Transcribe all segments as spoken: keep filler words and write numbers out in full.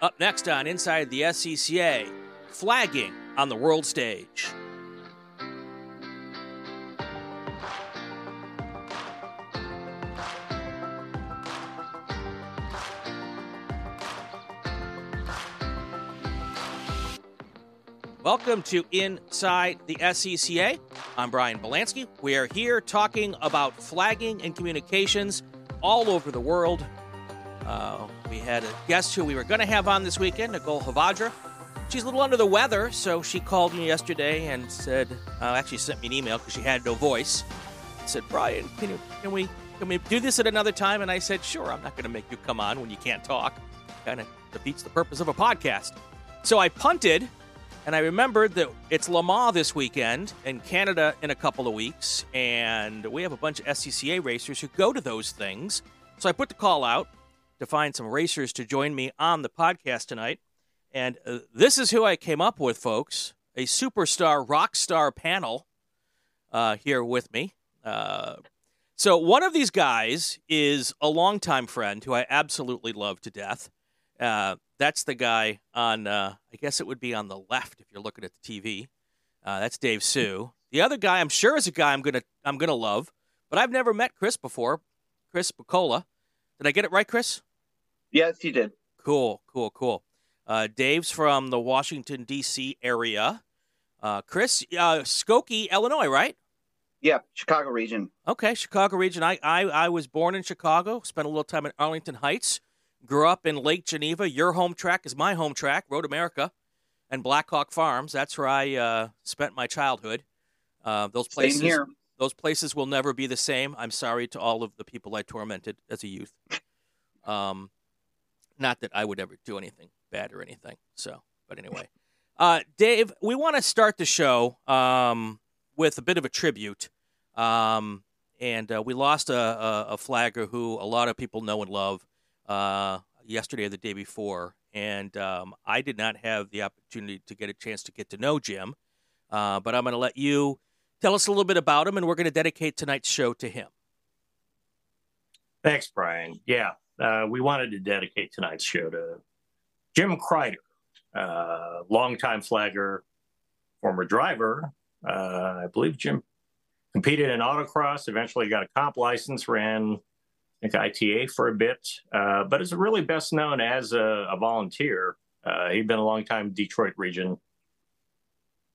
Up next on Inside the S C C A, flagging on the world stage. Welcome to Inside the S C C A. I'm Brian Belansky. We are here talking about flagging and communications all over the world. Uh, we had a guest who we were going to have on this weekend, Nicole Havajra. She's a little under the weather, so she called me yesterday and said, uh, actually sent me an email because she had no voice. I said, Brian, can, you, can we can we do this at another time? And I said, sure, I'm not going to make you come on when you can't talk. Kind of defeats the purpose of a podcast. So I punted. And I remembered that it's Le Mans this weekend and Canada in a couple of weeks. And we have a bunch of S C C A racers who go to those things. So I put the call out to find some racers to join me on the podcast tonight. And uh, this is who I came up with, folks. A superstar, rock star panel uh, here with me. Uh, so one of these guys is a longtime friend who I absolutely love to death. Uh, that's the guy on, uh, I guess it would be on the left if you're looking at the T V. Uh, that's Dave Hsu. The other guy, I'm sure, is a guy I'm gonna I'm gonna love, but I've never met Chris before. Chris Buccola. Did I get it right, Chris? Yes, you did. Cool, cool, cool. Uh, Dave's from the Washington, D C area. Uh, Chris, uh, Skokie, Illinois, right? Yeah, Chicago region. Okay, Chicago region. I, I I was born in Chicago. Spent a little time in Arlington Heights. Grew up in Lake Geneva. Your home track is my home track, Road America, and Black Hawk Farms. That's where I uh, spent my childhood. Uh, those places, same here. Those places will never be the same. I'm sorry to all of the people I tormented as a youth. Um, not that I would ever do anything bad or anything. So, but anyway, uh, Dave, we want to start the show um, with a bit of a tribute, um, and uh, we lost a, a, a flagger who a lot of people know and love. Uh, yesterday or the day before, and um, I did not have the opportunity to get a chance to get to know Jim, uh, but I'm going to let you tell us a little bit about him, and we're going to dedicate tonight's show to him. Thanks, Brian. Yeah, uh, we wanted to dedicate tonight's show to Jim Crider, uh, longtime flagger, former driver. Uh, I believe Jim competed in autocross, eventually got a comp license, ran I think I T A for a bit, uh, but is really best known as a, a volunteer. Uh, he'd been a longtime Detroit region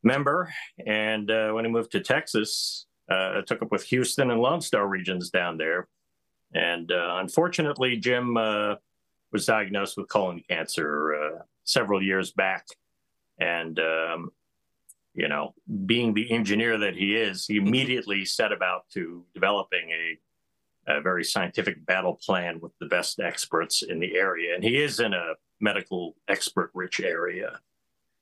member, and uh, when he moved to Texas, uh, took up with Houston and Lone Star regions down there. And uh, unfortunately, Jim uh, was diagnosed with colon cancer uh, several years back. And, um, you know, being the engineer that he is, he immediately set about to developing a a very scientific battle plan with the best experts in the area. And he is in a medical expert-rich area.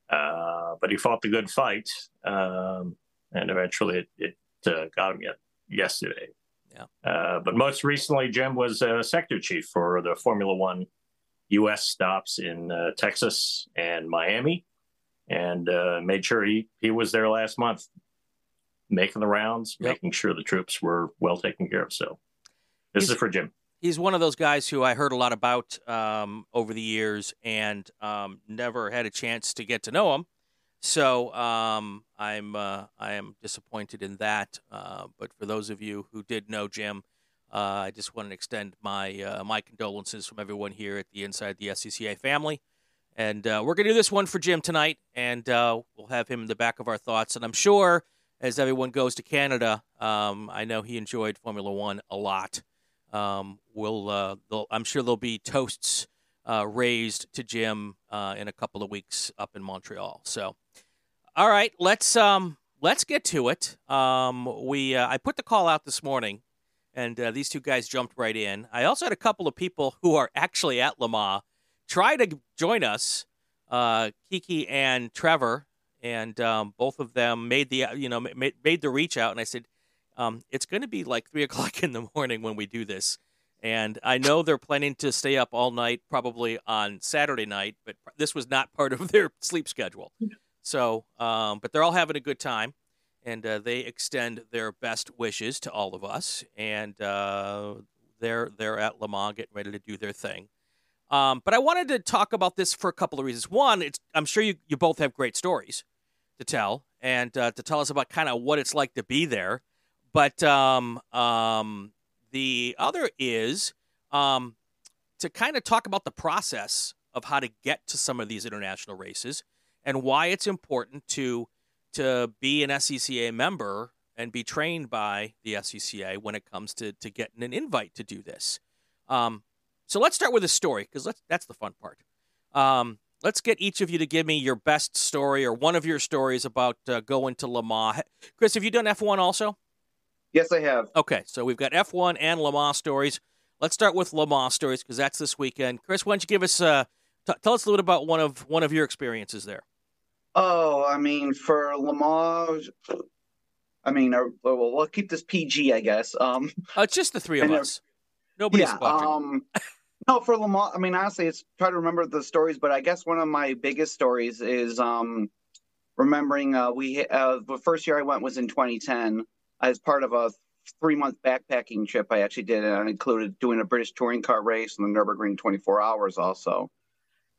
Uh, but he fought the good fight, um, and eventually it, it uh, got him yet, yesterday. Yeah. Uh, but most recently, Jim was a sector chief for the Formula One U S stops in uh, Texas and Miami, and uh, made sure he, he was there last month, making the rounds, yep. Making sure the troops were well taken care of. So. This he's, is for Jim. He's one of those guys who I heard a lot about um, over the years and um, never had a chance to get to know him. So um, I'm uh, I am disappointed in that. Uh, but for those of you who did know Jim, uh, I just want to extend my uh, my condolences from everyone here at the Inside the S C C A family. And uh, we're going to do this one for Jim tonight, and uh, we'll have him in the back of our thoughts. And I'm sure as everyone goes to Canada, um, I know he enjoyed Formula One a lot. Um, we'll, uh, I'm sure there'll be toasts, uh, raised to Jim, uh, in a couple of weeks up in Montreal. So, all right, let's, um, let's get to it. Um, we, uh, I put the call out this morning and, uh, these two guys jumped right in. I also had a couple of people who are actually at Le Mans try to join us, uh, Kiki and Trevor. And, um, both of them made the, you know, made, made the reach out. And I said, Um, it's going to be like three o'clock in the morning when we do this. And I know they're planning to stay up all night, probably on Saturday night, but this was not part of their sleep schedule. So, um, but they're all having a good time, and uh, they extend their best wishes to all of us. And uh, they're, they're at Le Mans getting ready to do their thing. Um, but I wanted to talk about this for a couple of reasons. One, it's, I'm sure you, you both have great stories to tell and uh, to tell us about kind of what it's like to be there. But um, um, the other is um, to kind of talk about the process of how to get to some of these international races and why it's important to to be an S C C A member and be trained by the S C C A when it comes to, to getting an invite to do this. Um, so let's start with a story, because that's the fun part. Um, let's get each of you to give me your best story or one of your stories about uh, going to Le Mans. Chris, have you done F one also? Yes, I have. Okay, so we've got F one and Le Mans stories. Let's start with Le Mans stories, because that's this weekend. Chris, why don't you give us uh, t- tell us a little bit about one of one of your experiences there. Oh, I mean, for Le Mans, I mean, I, well, I'll keep this P G, I guess. Um, uh, it's just the three of us. Nobody's yeah, watching. Um, no, for Le Mans, I mean, honestly, it's try to remember the stories, but I guess one of my biggest stories is um, remembering uh, we uh, the first year I went was in twenty ten. As part of a three-month backpacking trip I actually did, and it included doing a British touring car race and the Nürburgring twenty-four hours also.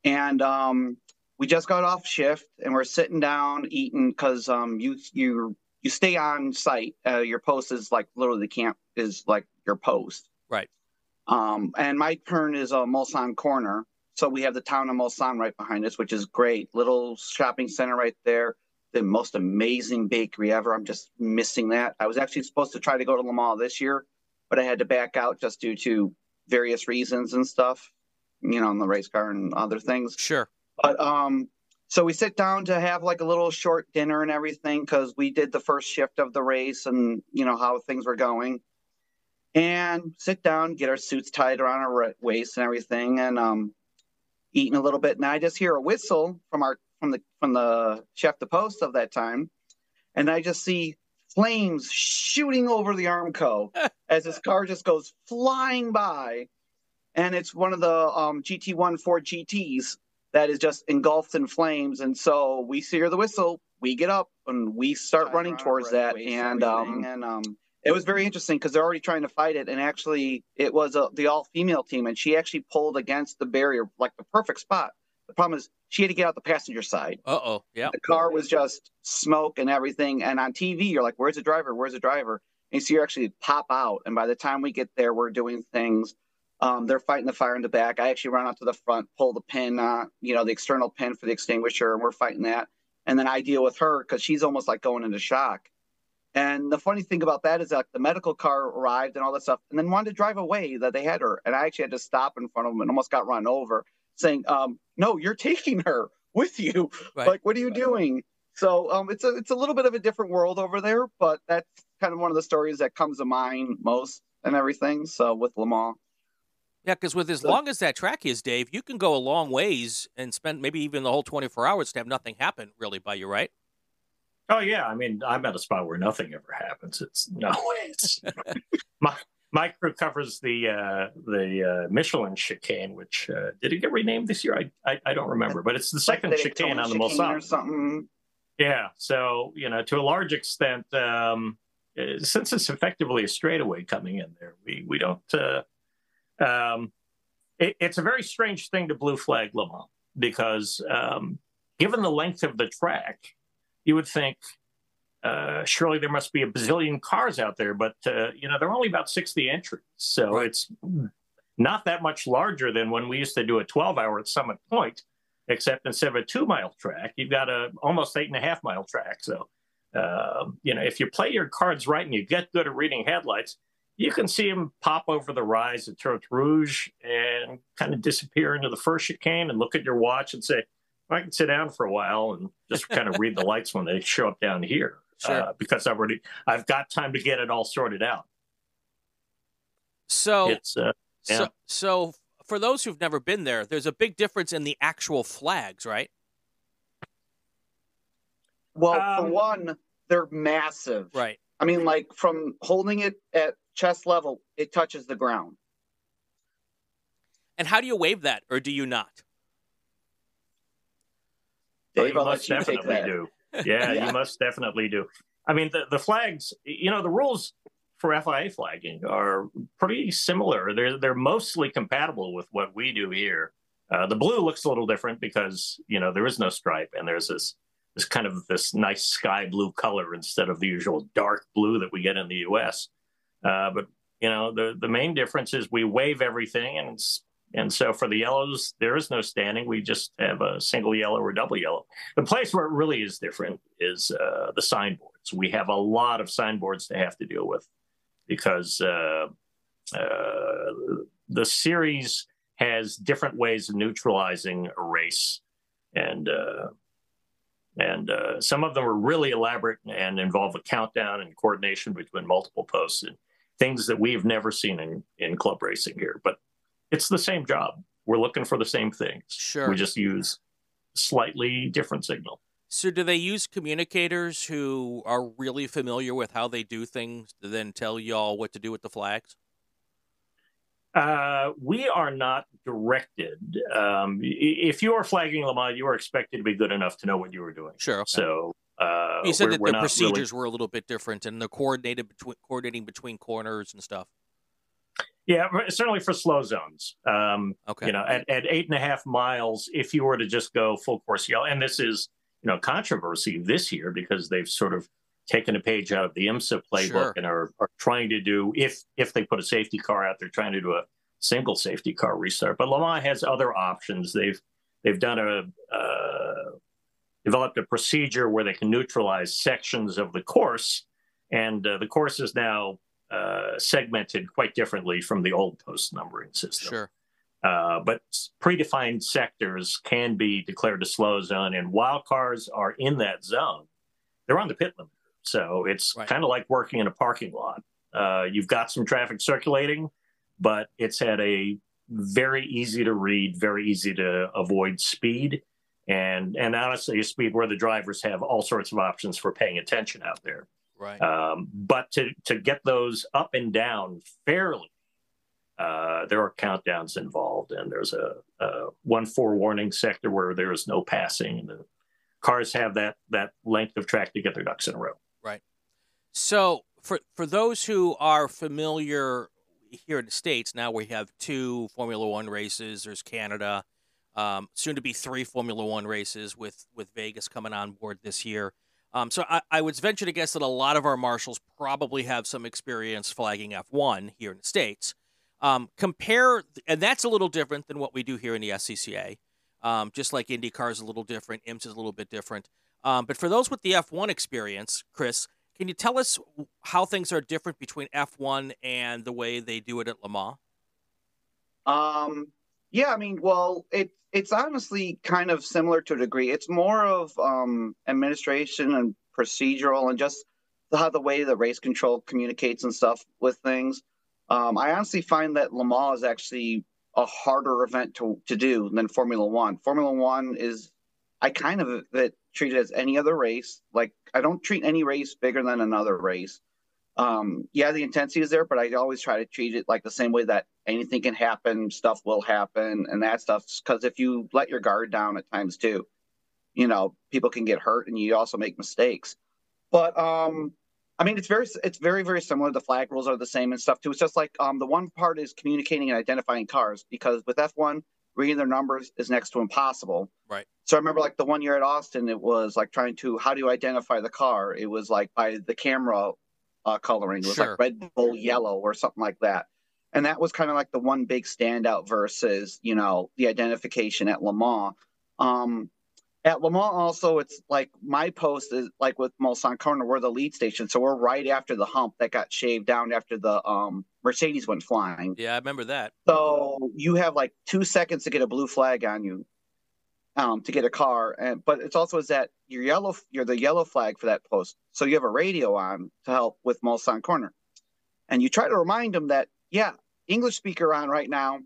And um, we just got off shift, and we're sitting down eating because um, you you you stay on site. Uh, your post is like literally the camp is like your post, right? Um, and my turn is a uh, Mulsanne corner, so we have the town of Mulsanne right behind us, which is great. Little shopping center right there. The most amazing bakery ever. I'm just missing that. I was actually supposed to try to go to Le Mans this year, but I had to back out just due to various reasons and stuff, you know, in the race car and other things. Sure. But um, so we sit down to have like a little short dinner and everything because we did the first shift of the race and, you know, how things were going. And sit down, get our suits tied around our waist and everything and um, eating a little bit. And I just hear a whistle from our From the from the chef de poste of that time, and I just see flames shooting over the Armco as this car just goes flying by, and it's one of the um, G T one Ford G Ts that is just engulfed in flames. And so we hear the whistle, we get up, and we start Time running towards that. And um, and um, it was very interesting because they're already trying to fight it, and actually it was a, the all-female team, and she actually pulled against the barrier like the perfect spot. The problem is she had to get out the passenger side. Uh-oh, yeah. The car was just smoke and everything. And on T V, you're like, where's the driver? Where's the driver? And so you actually pop out. And by the time we get there, we're doing things. Um, they're fighting the fire in the back. I actually run out to the front, pull the pin, uh, you know, the external pin for the extinguisher, and we're fighting that. And then I deal with her because she's almost like going into shock. And the funny thing about that is that the medical car arrived and all that stuff and then wanted to drive away that they had her. And I actually had to stop in front of them and almost got run over. Saying, um, no, you're taking her with you. Right. Like, what are you right. doing? So um, it's a it's a little bit of a different world over there, but that's kind of one of the stories that comes to mind most and everything. So with Le Mans. Yeah, because with as so, long as that track is, Dave, you can go a long ways and spend maybe even the whole twenty-four hours to have nothing happen really by you, right? Oh, yeah. I mean, I'm at a spot where nothing ever happens. It's no, it's my... My crew covers the uh, the uh, Michelin chicane, which uh, did it get renamed this year? I I, I don't remember, but it's the second like chicane on the Mulsanne or something. Yeah, so you know, to a large extent, um, since it's effectively a straightaway coming in there, we we don't. Uh, um, it, it's a very strange thing to blue flag Le Mans because um, given the length of the track, you would think. Uh, surely there must be a bazillion cars out there, but, uh, you know, there are only about sixty entries. So right. It's not that much larger than when we used to do a twelve hour at Summit Point, except instead of a two mile track, you've got a almost eight and a half mile track. So, uh, you know, if you play your cards right and you get good at reading headlights, you can see them pop over the rise at Trote Rouge and kind of disappear into the first chicane and look at your watch and say, I can sit down for a while and just kind of read the lights when they show up down here. Sure. Uh, because I've already, I've got time to get it all sorted out. So, it's, uh, yeah. so, so for those who've never been there, there's a big difference in the actual flags, right? Well, um, for one, they're massive. Right. I mean, like from holding it at chest level, it touches the ground. And how do you wave that, or do you not? Dave, I'll let you take that. Do. Yeah, yeah, you must definitely do. I mean, the, the flags, you know, the rules for F I A flagging are pretty similar. They're, they're mostly compatible with what we do here. Uh, the blue looks a little different because, you know, there is no stripe, and there's this this kind of this nice sky blue color instead of the usual dark blue that we get in the U S. Uh, but, you know, the, the main difference is we wave everything. And it's, and so for the yellows, there is no standing. We just have a single yellow or double yellow. The place where it really is different is uh, the signboards. We have a lot of signboards to have to deal with because uh, uh, the series has different ways of neutralizing a race. And uh, and uh, some of them are really elaborate and involve a countdown and coordination between multiple posts and things that we've never seen in, in club racing here. But it's the same job. We're looking for the same things. Sure. We just use slightly different signal. So do they use communicators who are really familiar with how they do things to then tell y'all what to do with the flags? Uh, we are not directed. Um, if you are flagging Le Mans, you are expected to be good enough to know what you were doing. Sure. Okay. So uh, you said that the procedures really... were a little bit different, and the coordinated between coordinating between corners and stuff. Yeah, certainly for slow zones. Um, okay. You know, at, at eight and a half miles, if you were to just go full course yellow, and this is, you know, controversy this year because they've sort of taken a page out of the IMSA playbook sure. and are, are trying to do, if if they put a safety car out, they're trying to do a single safety car restart. But Le Mans has other options. They've they've done a uh, developed a procedure where they can neutralize sections of the course, and uh, the course is now uh, segmented quite differently from the old post numbering system. Sure. Uh, but predefined sectors can be declared a slow zone, and while cars are in that zone, they're on the pit limit. So it's right. kind of like working in a parking lot. Uh, you've got some traffic circulating, but it's at a very easy to read, very easy to avoid speed. And and honestly, a speed where the drivers have all sorts of options for paying attention out there. Right. Um, but to, to get those up and down fairly, uh, there are countdowns involved. And there's a, a one four warning sector where there is no passing. And the cars have that that length of track to get their ducks in a row. Right. So for for those who are familiar here in the States, now we have two Formula One races. There's Canada, um, soon to be three Formula One races with, with Vegas coming on board this year. Um, so I, I would venture to guess that a lot of our marshals probably have some experience flagging F one here in the States. Um, compare, and that's a little different than what we do here in the S C C A. Um, just like IndyCar is a little different, IMSA is a little bit different. Um, but for those with the F one experience, Chris, can you tell us how things are different between F one and the way they do it at Le Mans? Um, yeah, I mean, well, it it's honestly kind of similar to a degree. It's more of um, administration and procedural and just how the way the race control communicates and stuff with things. Um, I honestly find that Le Mans is actually a harder event to, to do than Formula One. Formula One is, I kind of it, treat it as any other race. Like, I don't treat any race bigger than another race. Um, yeah, the intensity is there, but I always try to treat it like the same way that anything can happen, stuff will happen, and that stuff. Because if you let your guard down at times too, you know, people can get hurt and you also make mistakes. But, um, I mean, it's very, it's very, very similar. The flag rules are the same and stuff too. It's just like um, the one part is communicating and identifying cars, because with F one, reading their numbers is next to impossible. Right. So I remember like the one year at Austin, it was like trying to, how do you identify the car? It was like by the camera uh, coloring. It was sure. like Red Bull yellow or something like that. And that was kind of like the one big standout versus, you know, the identification at Le Mans. Um, At Le Mans also, it's like my post is like with Mulsanne corner, we're the lead station. So we're right after the hump that got shaved down after the um, Mercedes went flying. Yeah, I remember that. So you have like two seconds to get a blue flag on you um, to get a car. And But it's also is that you're, yellow, you're the yellow flag for that post. So you have a radio on to help with Mulsanne corner. And you try to remind them that, yeah, English speaker on right now.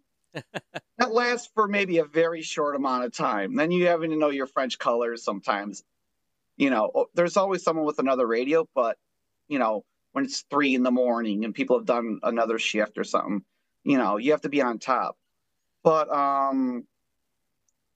That lasts for maybe a very short amount of time. Then you having to know your French colors sometimes. You know, there's always someone with another radio, but, you know, when it's three in the morning and people have done another shift or something, you know, you have to be on top. But um,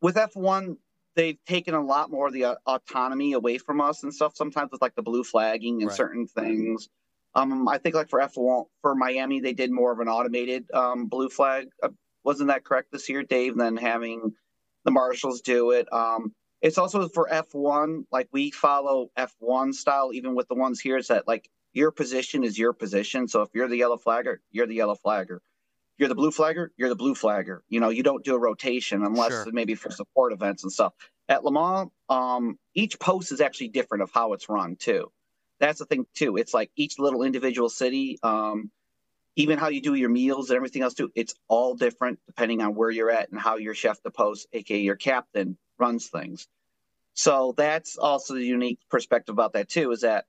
with F one, they've taken a lot more of the uh, autonomy away from us and stuff sometimes with, like, the blue flagging and right. certain things. Um, I think, like, for F one, for Miami, they did more of an automated um, blue flag uh, Wasn't that correct this year, Dave? And then having the marshals do it. Um, it's also for F one, like we follow F one style, even with the ones here, is that like your position is your position. So if you're the yellow flagger, you're the yellow flagger. You're the blue flagger, you're the blue flagger. You know, you don't do a rotation unless sure. maybe for support events and stuff. At Le Mans, um, each post is actually different of how it's run too. That's the thing too. It's like each little individual city, um, even how you do your meals and everything else too, it's all different depending on where you're at and how your chef de post, A K A your captain, runs things. So that's also the unique perspective about that too, is that,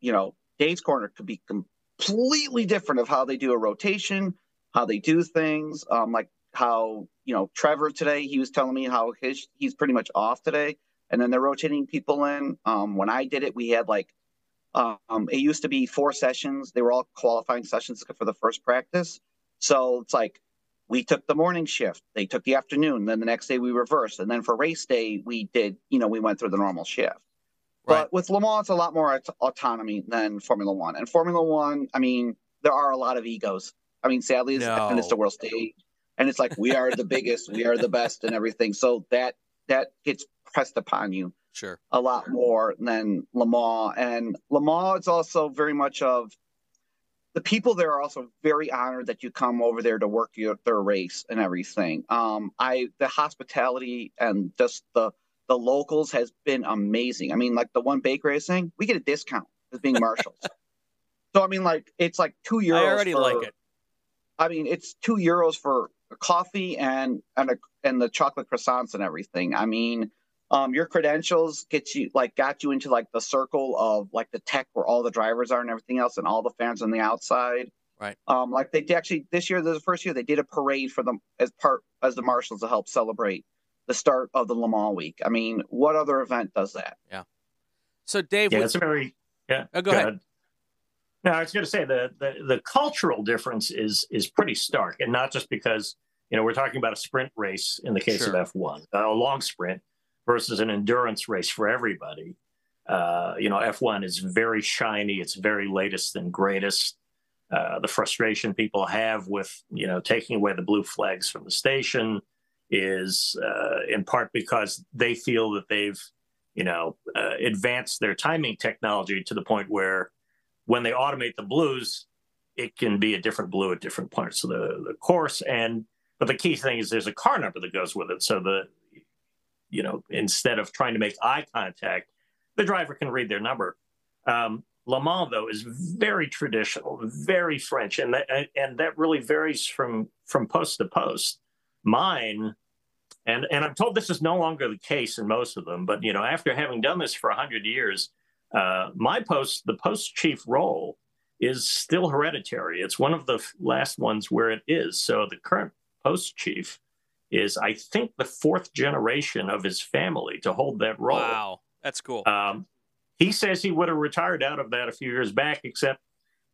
you know, Dave's Corner could be completely different of how they do a rotation, how they do things, um, like how, you know, Trevor today, he was telling me how his he's pretty much off today. And then they're rotating people in. Um, when I did it, we had like, um, it used to be four sessions. They were all qualifying sessions for the first practice. So it's like, we took the morning shift, they took the afternoon, then the next day we reversed. And then for race day, we did, you know, we went through the normal shift. Right. But with Le Mans, it's a lot more aut- autonomy than Formula One. And Formula One, I mean, there are a lot of egos. I mean, sadly, it's, no. and it's the world stage, and it's like, we are the biggest, we are the best and everything. So that that gets pressed upon you sure. a lot sure. more than Le Mans. And Le Mans is also very much of the people there are also very honored that you come over there to work your, their race and everything. Um, I the hospitality and just the the locals has been amazing. I mean, like the one bakery is saying, we get a discount as being marshals. So, I mean, like, it's like two euros. I already for, like it. I mean, it's two euros for coffee and and a, and the chocolate croissants and everything. I mean, um, your credentials get you like got you into like the circle of like the tech where all the drivers are and everything else, and all the fans on the outside. Right. Um, like they actually this year, the first year, they did a parade for them as part as the marshals to help celebrate the start of the Le Mans week. I mean, what other event does that? Yeah. So, Dave, yeah, that's very yeah. Oh, go, go ahead. ahead. No, I was going to say the, the the cultural difference is is pretty stark, and not just because, you know, we're talking about a sprint race in the case sure. of F one, a long sprint versus an endurance race for everybody. Uh, you know, F one is very shiny. It's very latest and greatest. Uh, the frustration people have with, you know, taking away the blue flags from the station is uh, in part because they feel that they've, you know, uh, advanced their timing technology to the point where when they automate the blues, it can be a different blue at different parts of the, the course. And but the key thing is there's a car number that goes with it. So the, you know, instead of trying to make eye contact, the driver can read their number. Um, Le Mans, though, is very traditional, very French, and that and that really varies from from post to post. Mine, and and I'm told this is no longer the case in most of them. But you know, after having done this for a hundred years. Uh, my post, the post chief role is still hereditary. It's one of the f- last ones where it is. So the current post chief is, I think, the fourth generation of his family to hold that role. Wow, that's cool. Um, he says he would have retired out of that a few years back, except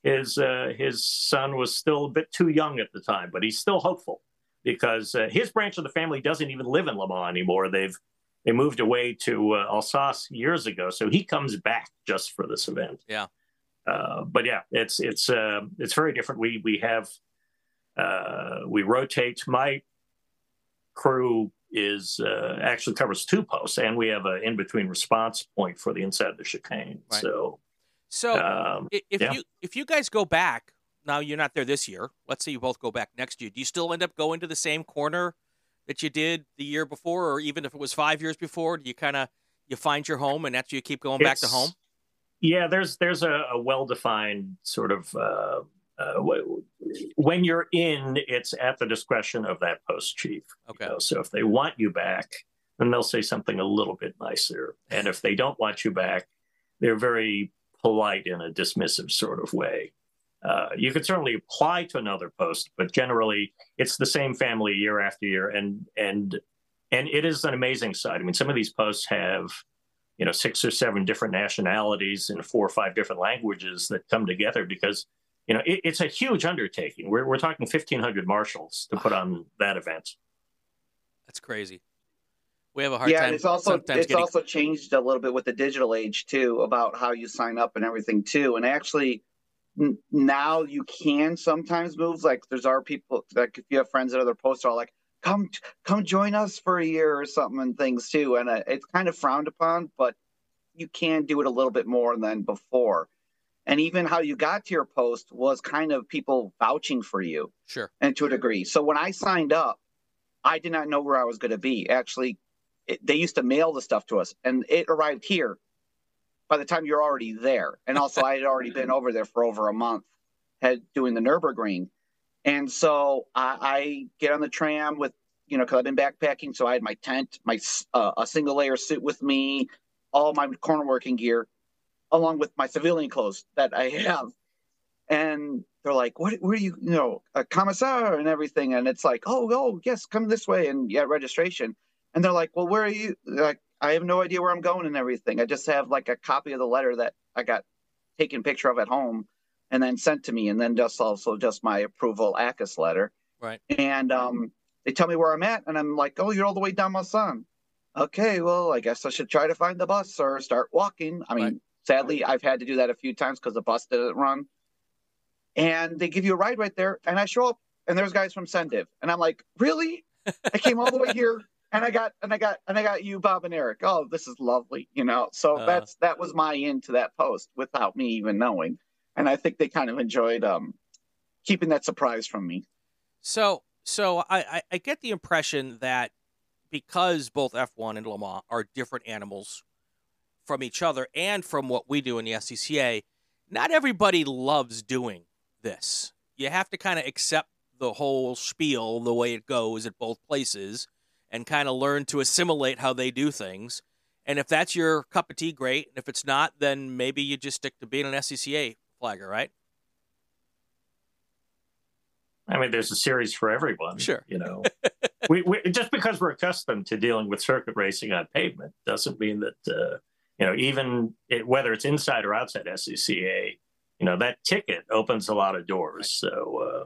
his uh, his son was still a bit too young at the time, but he's still hopeful because uh, his branch of the family doesn't even live in Le Mans anymore. They've They moved away to uh, Alsace years ago, so he comes back just for this event. Yeah, uh, but yeah, it's it's uh, it's very different. We we have uh, we rotate. My crew is uh, actually covers two posts, and we have an in between response point for the inside of the chicane. Right. So, so um, if yeah. you if you guys go back now, you're not there this year. Let's say you both go back next year. Do you still end up going to the same corner that you did the year before, or even if it was five years before? Do you kind of, you find your home and after you keep going it's, back to home? Yeah, there's, there's a, a well-defined sort of, uh, uh, w- when you're in, it's at the discretion of that post chief. Okay. You know? So if they want you back, then they'll say something a little bit nicer. And if they don't want you back, they're very polite in a dismissive sort of way. Uh, you could certainly apply to another post, but generally it's the same family year after year. And, and, and it is an amazing sight. I mean, some of these posts have, you know, six or seven different nationalities and four or five different languages that come together because, you know, it, it's a huge undertaking. We're, we're talking fifteen hundred marshals to put on that event. That's crazy. We have a hard yeah, time. Yeah, it's also it's getting... also changed a little bit with the digital age too, about how you sign up and everything too. And actually, n- now you can sometimes move. Like there's our people, like if you have friends at other posts are all like, come, come join us for a year or something and things too. And uh, it's kind of frowned upon, but you can do it a little bit more than before. And even how you got to your post was kind of people vouching for you. Sure. And to a degree. So when I signed up, I did not know where I was going to be. Actually, it, they used to mail the stuff to us, and it arrived here by the time you're already there. And also I had already been over there for over a month had doing the Nürburgring. And so I, I get on the tram with, you know, because I've been backpacking. So I had my tent, my uh, a single layer suit with me, all my corner working gear, along with my civilian clothes that I have. And they're like, what, where are you, you know, a commissar and everything. And it's like, oh, oh, yes, come this way. And yeah, registration. And they're like, well, where are you? They're like, I have no idea where I'm going and everything. I just have like a copy of the letter that I got taken picture of at home and then sent to me. And then just also just my approval A C U S letter. Right. And um, they tell me where I'm at. And I'm like, oh, you're all the way down Mulsanne. Okay, well, I guess I should try to find the bus or start walking. I mean, right. Sadly, I've had to do that a few times because the bus didn't run. And they give you a ride right there. And I show up and there's guys from Sendiv. And I'm like, really? I came all the way here and I got and I got and I got you, Bob and Eric. Oh, this is lovely, you know. So uh, that's that was my end to that post without me even knowing. And I think they kind of enjoyed um, keeping that surprise from me. So so I, I get the impression that because both F one and Le Mans are different animals from each other and from what we do in the S C C A, not everybody loves doing this. You have to kind of accept the whole spiel, the way it goes at both places, and kind of learn to assimilate how they do things. And if that's your cup of tea, great. And if it's not, then maybe you just stick to being an S C C A flagger, right? I mean, there's a series for everyone. Sure. You know, we, we just because we're accustomed to dealing with circuit racing on pavement doesn't mean that, uh, you know, even it, whether it's inside or outside S C C A, you know, that ticket opens a lot of doors. So, uh,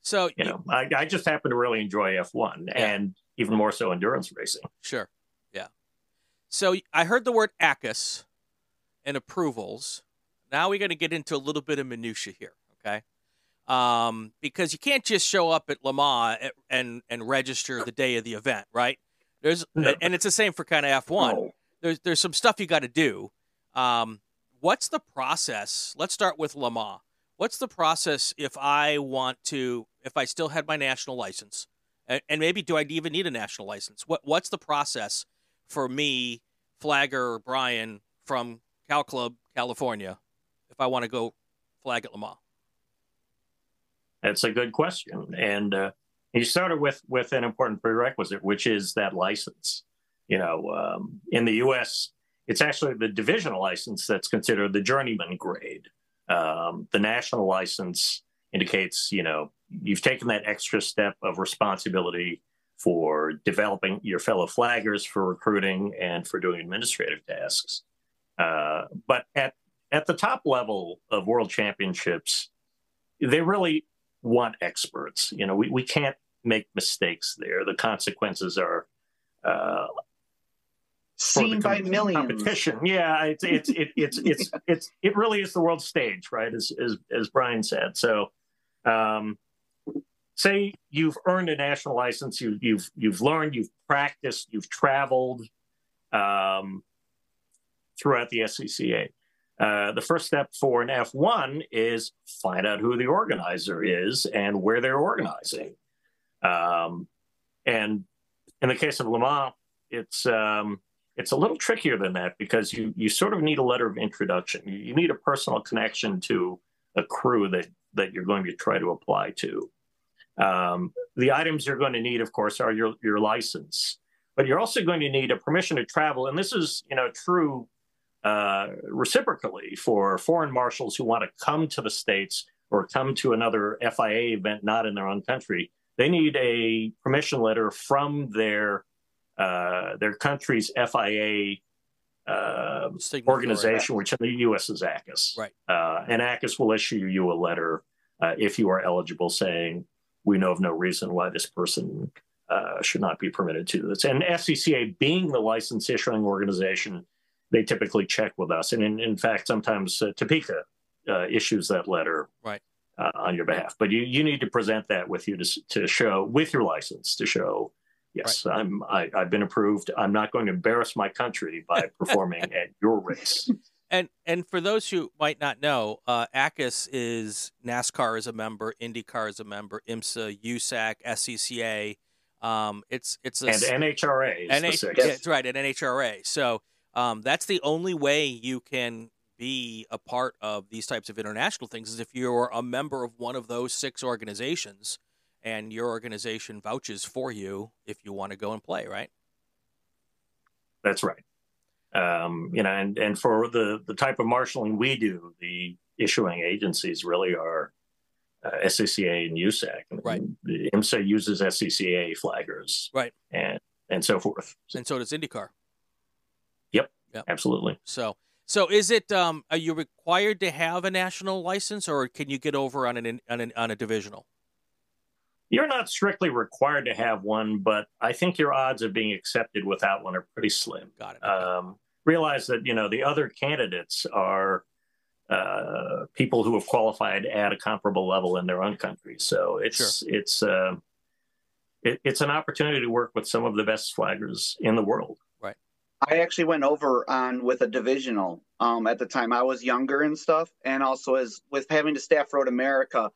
so you, you know, I, I just happen to really enjoy F one yeah. and even more so endurance racing. Sure. Yeah. So I heard the word A C U S and approvals. Now we're going to get into a little bit of minutia here. Okay. Um, because you can't just show up at Le Mans and, and register the day of the event, right? There's no. And it's the same for kind of F one. No. There's there's some stuff you got to do. Um, what's the process? Let's start with Le Mans. What's the process if I want to, if I still had my national license, and, and maybe do I even need a national license? What what's the process for me, flagger Brian from Cal Club, California, if I want to go flag at Le Mans? That's a good question. And uh, you started with, with an important prerequisite, which is that license. You know, um, in the U S, it's actually the divisional license that's considered the journeyman grade. Um, the national license indicates, you know, you've taken that extra step of responsibility for developing your fellow flaggers, for recruiting, and for doing administrative tasks. Uh, but at, at the top level of world championships, they really want experts. You know, we, we can't make mistakes there. The consequences are uh, seen by millions. Competition. Yeah, it's it's it, it's it's yeah. it's it really is the world stage, right? As as as Brian said. So, um, say you've earned a national license. You you've you've learned. You've practiced. You've traveled um, throughout the S C C A. Uh, the first step for an F one is find out who the organizer is and where they're organizing. Um, and in the case of Le Mans, it's um, it's a little trickier than that because you you sort of need a letter of introduction. You need a personal connection to a crew that, that you're going to try to apply to. Um, the items you're going to need, of course, are your, your license. But you're also going to need a permission to travel. And this is, you know, true Uh, reciprocally for foreign marshals who want to come to the States or come to another F I A event not in their own country. They need a permission letter from their uh, their country's F I A uh, organization, which in the U S is A C U S. Right. Uh, and A C U S will issue you a letter uh, if you are eligible saying, we know of no reason why this person uh, should not be permitted to do this. And S C C A being the license issuing organization, they typically check with us. And in, in fact, sometimes uh, Topeka uh, issues that letter right. uh, on your behalf. But you, you need to present that with you to to show with your license to show, yes, right. I'm I, I've been approved. I'm not going to embarrass my country by performing at your race. And and for those who might not know, uh, A C C A S is NASCAR is a member, IndyCar is a member, IMSA, U S A C, S C C A. Um, it's it's a, and N H R A. Is N H- the yeah, that's right, and N H R A. So um, that's the only way you can be a part of these types of international things is if you're a member of one of those six organizations, and your organization vouches for you if you want to go and play. Right. That's right. Um, you know, and, and for the, the type of marshalling we do, the issuing agencies really are uh, S C C A and U S A C. I mean, right. The IMSA uses S C C A flaggers. Right. And and so forth. And so does IndyCar. Yep, yep. Absolutely. So so is it um, are you required to have a national license, or can you get over on an on an on a divisional? You're not strictly required to have one, but I think your odds of being accepted without one are pretty slim. Got it. Um, realize that, you know, the other candidates are uh, people who have qualified at a comparable level in their own country. So it's sure. it's uh, it, it's an opportunity to work with some of the best flaggers in the world. Right. I actually went over on with a divisional um, at the time. I was younger and stuff, and also as with having to staff Road America.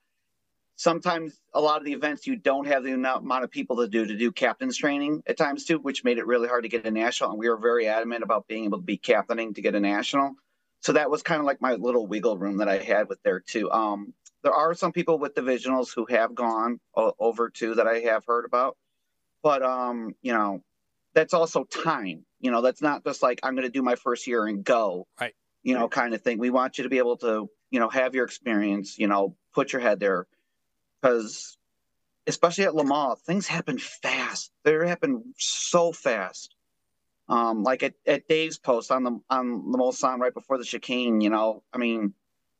Sometimes a lot of the events you don't have the amount of people to do to do captain's training at times too, which made it really hard to get a national. And we were very adamant about being able to be captaining to get a national. So that was kind of like my little wiggle room that I had with there too. Um, there are some people with divisionals who have gone o- over too that I have heard about, but um, you know, that's also time, you know, that's not just like, I'm going to do my first year and go, right. you know, right. kind of thing. We want you to be able to, you know, have your experience, you know, put your head there. Because especially at Le Mans, things happen fast. They happen so fast. Um, like at, at Dave's post on the on the Mulsanne right before the chicane, you know, I mean,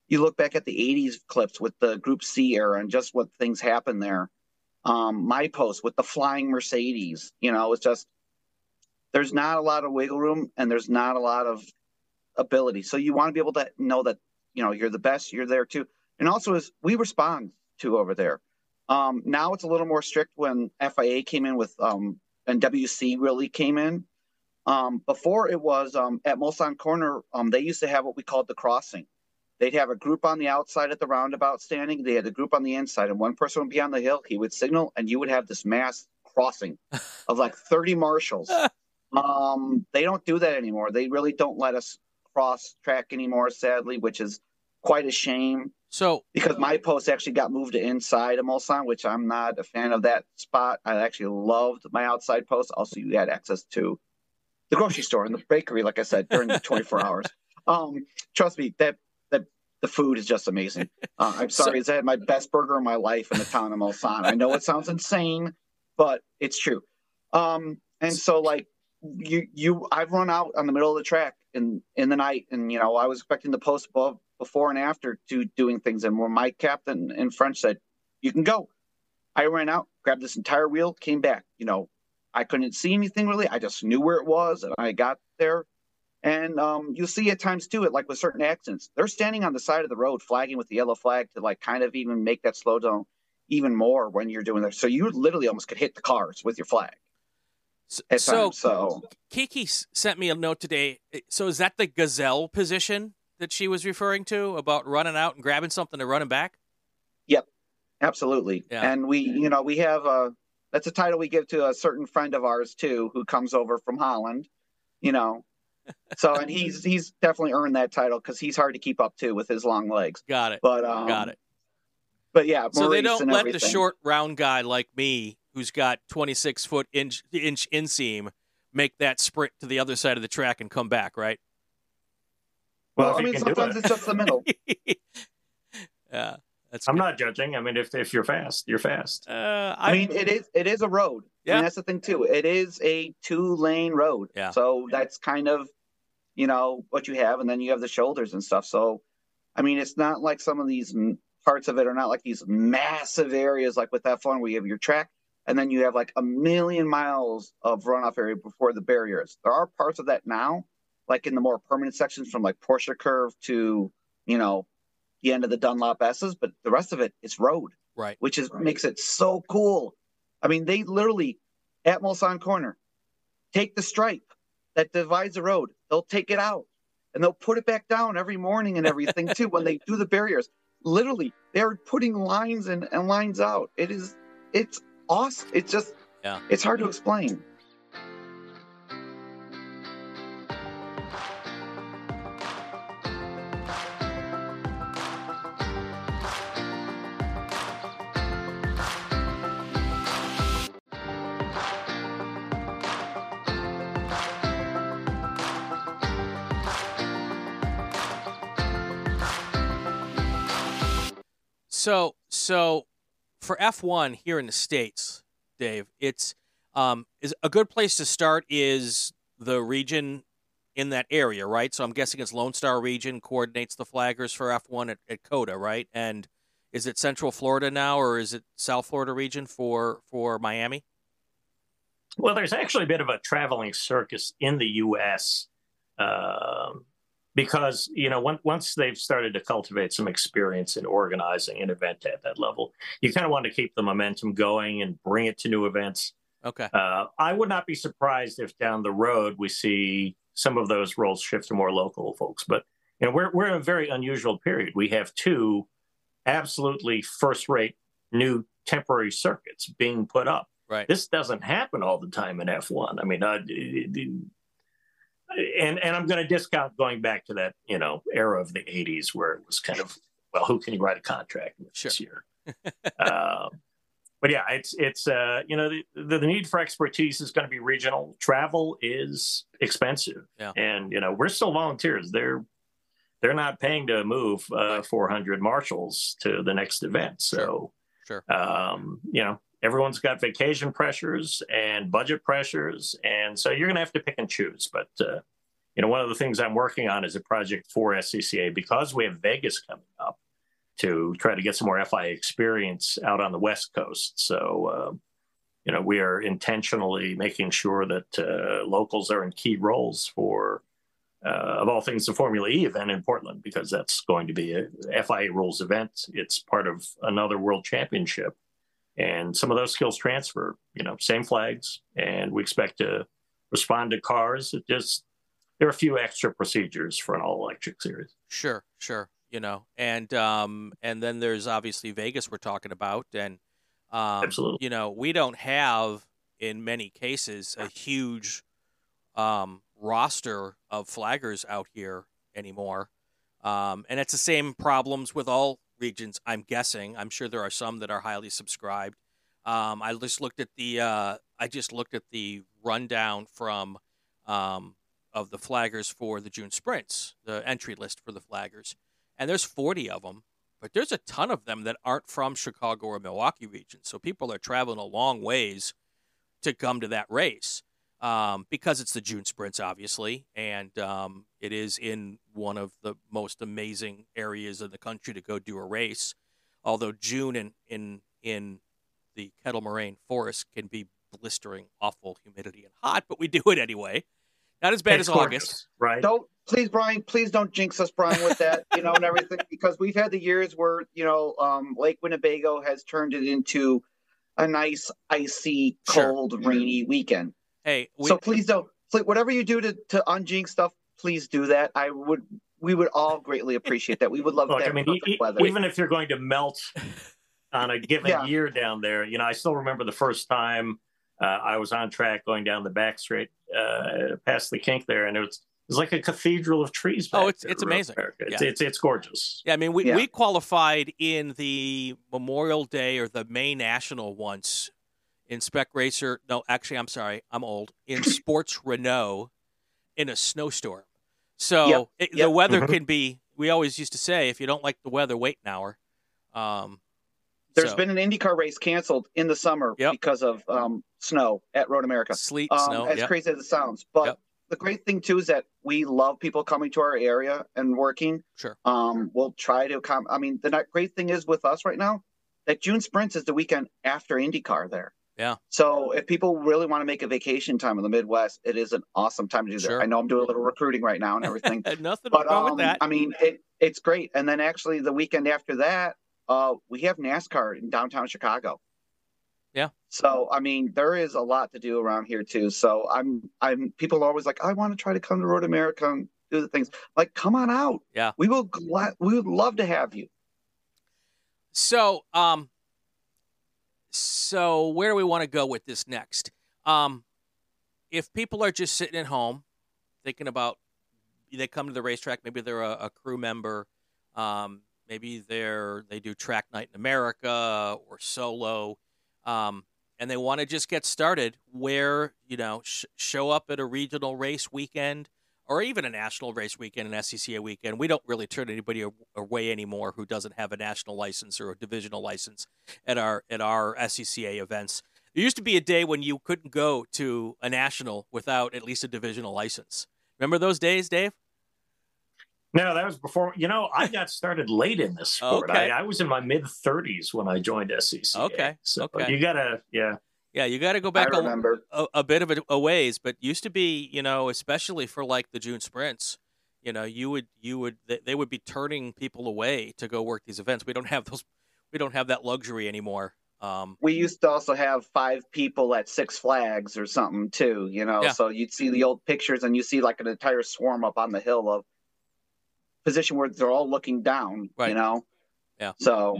you look back at the eighties clips with the Group C era and just what things happened there. Um, my post with the flying Mercedes, you know, it's just there's not a lot of wiggle room and there's not a lot of ability. So you want to be able to know that, you know, you're the best, you're there too. And also is we respond. To over there. Um, now it's a little more strict when F I A came in with, um, and W E C really came in. Um, before it was um, at Mulsanne corner, um, they used to have what we called the crossing. They'd have a group on the outside at the roundabout standing. They had a group on the inside and one person would be on the hill. He would signal and you would have this mass crossing of like thirty marshals. Um, they don't do that anymore. They really don't let us cross track anymore, sadly, which is quite a shame. So because my post actually got moved to inside of Mulsanne, which I'm not a fan of that spot. I actually loved my outside post. Also, you had access to the grocery store and the bakery, like I said, during the twenty-four hours. Um, trust me, that that the food is just amazing. Uh, I'm sorry, so- I had my best burger of my life in the town of Mulsanne. I know it sounds insane, but it's true. Um, and so, like you, you, I've run out on the middle of the track in in the night, and you know, I was expecting the post above. Before and after to doing things. And when my captain in French said, you can go. I ran out, grabbed this entire wheel, came back. You know, I couldn't see anything really. I just knew where it was and I got there. And um, you'll see at times too, it like with certain accidents, they're standing on the side of the road, flagging with the yellow flag to like kind of even make that slow down even more when you're doing that. So you literally almost could hit the cars with your flag. So, so, so Kiki sent me a note today. So is that the gazelle position that she was referring to about running out and grabbing something and running back? Yep, absolutely. Yeah. And we, you know, we have a, that's a title we give to a certain friend of ours too, who comes over from Holland, you know, so, and he's, he's definitely earned that title because he's hard to keep up to with his long legs. Got it. But, um, got it. But yeah. Maurice so they don't let everything. The short round guy like me, who's got twenty-six foot inch, inch inseam, make that sprint to the other side of the track and come back. Right. Well, well I mean, sometimes it. it's just the middle. yeah, that's. I'm good. Not judging. I mean, if if you're fast, you're fast. Uh, I, I mean, it is it is a road. Yeah, I mean, that's the thing too. It is a two lane road. Yeah. So yeah. That's kind of, you know, what you have, and then you have the shoulders and stuff. So, I mean, it's not like some of these parts of it are not like these massive areas like with F one where you have your track, and then you have like a million miles of runoff area before the barriers. There are parts of that now. Like in the more permanent sections from like Porsche Curve to, you know, the end of the Dunlop S's, but the rest of it, it's road, right? Which is right. makes it so cool. I mean, they literally at Mulsanne corner take the stripe that divides the road. They'll take it out and they'll put it back down every morning and everything too. When they do the barriers, literally they're putting lines in and lines out. It is, it's awesome. It's just, yeah. it's hard to explain. So, so for F one here in the States, Dave, it's um, is a good place to start is the region in that area, right? So I'm guessing it's Lone Star region coordinates the flaggers for F one at, at COTA, right? And is it Central Florida now, or is it South Florida region for, for Miami? Well, there's actually a bit of a traveling circus in the U S uh, because, you know, when, once they've started to cultivate some experience in organizing an event at that level, you kind of want to keep the momentum going and bring it to new events. Okay. Uh, I would not be surprised if down the road we see some of those roles shift to more local folks. But, you know, we're, we're in a very unusual period. We have two absolutely first-rate new temporary circuits being put up. Right. This doesn't happen all the time in F one. I mean, I... I And and I'm going to discount going back to that, you know, era of the eighties where it was kind of, well, who can you write a contract with sure. this year? uh, but, yeah, it's, it's uh, you know, the, the, the need for expertise is going to be regional. Travel is expensive. Yeah. And, you know, we're still volunteers. They're they're not paying to move uh, four hundred marshals to the next event. So, sure. Sure. Um, you know, everyone's got vacation pressures and budget pressures. And so you're going to have to pick and choose. But, uh, you know, one of the things I'm working on is a project for S C C A because we have Vegas coming up to try to get some more F I A experience out on the West Coast. So, uh, you know, we are intentionally making sure that uh, locals are in key roles for, uh, of all things, the Formula E event in Portland, because that's going to be a F I A rules event. It's part of another world championship. And some of those skills transfer, you know, same flags. And we expect to respond to cars. It just, there are a few extra procedures for an all-electric series. Sure, sure. You know, and um, and then there's obviously Vegas we're talking about. And, um, Absolutely. you know, we don't have, in many cases, a huge um, roster of flaggers out here anymore. Um, and it's the same problems with all regions, I'm guessing. I'm sure there are some that are highly subscribed. Um, I just looked at the uh, I just looked at the rundown from um, of the flaggers for the June sprints, the entry list for the flaggers, and there's forty of them. But there's a ton of them that aren't from Chicago or Milwaukee region, so people are traveling a long ways to come to that race um, because it's the June sprints, obviously, and um, it is in one of the most amazing areas of the country to go do a race, although June in in, in the Kettle Moraine forest can be blistering, awful humidity and hot, but we do it anyway. Not as bad it's as gorgeous, August. Right. Don't, please, Brian, please don't jinx us, Brian, with that, you know, and everything, because we've had the years where, you know, um, Lake Winnebago has turned it into a nice, icy, cold, sure. rainy weekend. Hey, we, So please don't, whatever you do to, to unjinx stuff, please do that. I would. We would all greatly appreciate that. We would love Look, that. I mean, e- weather. Even if you're going to melt on a given yeah. year down there, you know, I still remember the first time uh, I was on track going down the back straight uh, past the kink there, and it was it was like a cathedral of trees. Back oh, it's there, it's amazing. It's, yeah. it's it's gorgeous. Yeah, I mean, we yeah. we qualified in the Memorial Day or the May National once in Spec Racer. No, actually, I'm sorry, I'm old. In Sports Renault. In a snowstorm. So yep, it, yep. the weather mm-hmm. can be, we always used to say, if you don't like the weather, wait an hour. Um, There's so. been an IndyCar race canceled in the summer yep. because of um, snow at Road America. Sleet, um, snow. As yep. crazy as it sounds. But yep. the great thing, too, is that we love people coming to our area and working. Sure. Um, we'll try to come. I mean, the great thing is with us right now that June Sprints is the weekend after IndyCar there. Yeah. So if people really want to make a vacation time in the Midwest, it is an awesome time to do that. Sure. I know I'm doing a little recruiting right now and everything. Nothing but, wrong um, with that. I mean, it, it's great. And then actually the weekend after that, uh, we have NASCAR in downtown Chicago. Yeah. So, I mean, there is a lot to do around here too. So I'm, I'm, people are always like, I want to try to come to Road America and do the things. Like, come on out. Yeah. We will, gla- we would love to have you. So, um, So where do we want to go with this next? Um, if people are just sitting at home thinking about, they come to the racetrack, maybe they're a, a crew member, um, maybe they're they do track night in America or solo, um, and they want to just get started. Where you know sh- show up at a regional race weekend or even a national race weekend, an S C C A weekend. We don't really turn anybody away anymore who doesn't have a national license or a divisional license at our at our S C C A events. There used to be a day when you couldn't go to a national without at least a divisional license. Remember those days, Dave? No, that was before. You know, I got started late in this sport. Okay. I, I was in my mid-thirties when I joined S C C A. Okay, so okay. you got to, yeah. Yeah, you got to go back a, a, a bit of a, a ways, but used to be, you know, especially for like the June sprints, you know, you would you would they would be turning people away to go work these events. We don't have those, we don't have that luxury anymore. Um, we used to also have five people at Six Flags or something too, you know. Yeah. So you'd see the old pictures and you see like an entire swarm up on the hill of position where they're all looking down, right. you know. Yeah. So.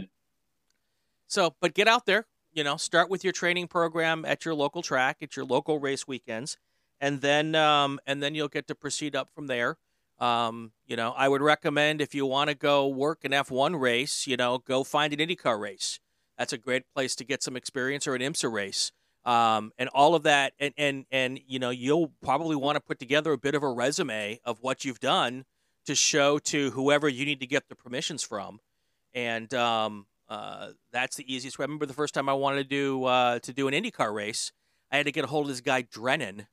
So, but get out there. You know, start with your training program at your local track, at your local race weekends, and then um, and then you'll get to proceed up from there. Um, you know, I would recommend if you want to go work an F one race, you know, go find an IndyCar race. That's a great place to get some experience, or an IMSA race, um, and all of that. And and and you know, you'll probably want to put together a bit of a resume of what you've done to show to whoever you need to get the permissions from, and. Um, Uh, that's the easiest way. I remember the first time I wanted to do uh, to do an IndyCar race, I had to get a hold of this guy Drennan,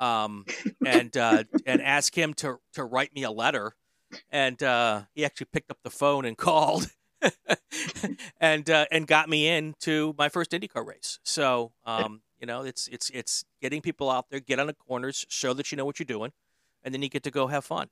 um, and uh, and ask him to to write me a letter. And uh, he actually picked up the phone and called, and uh, and got me into my first IndyCar race. So um, you know, it's it's it's getting people out there, get on the corners, show that you know what you're doing, and then you get to go have fun.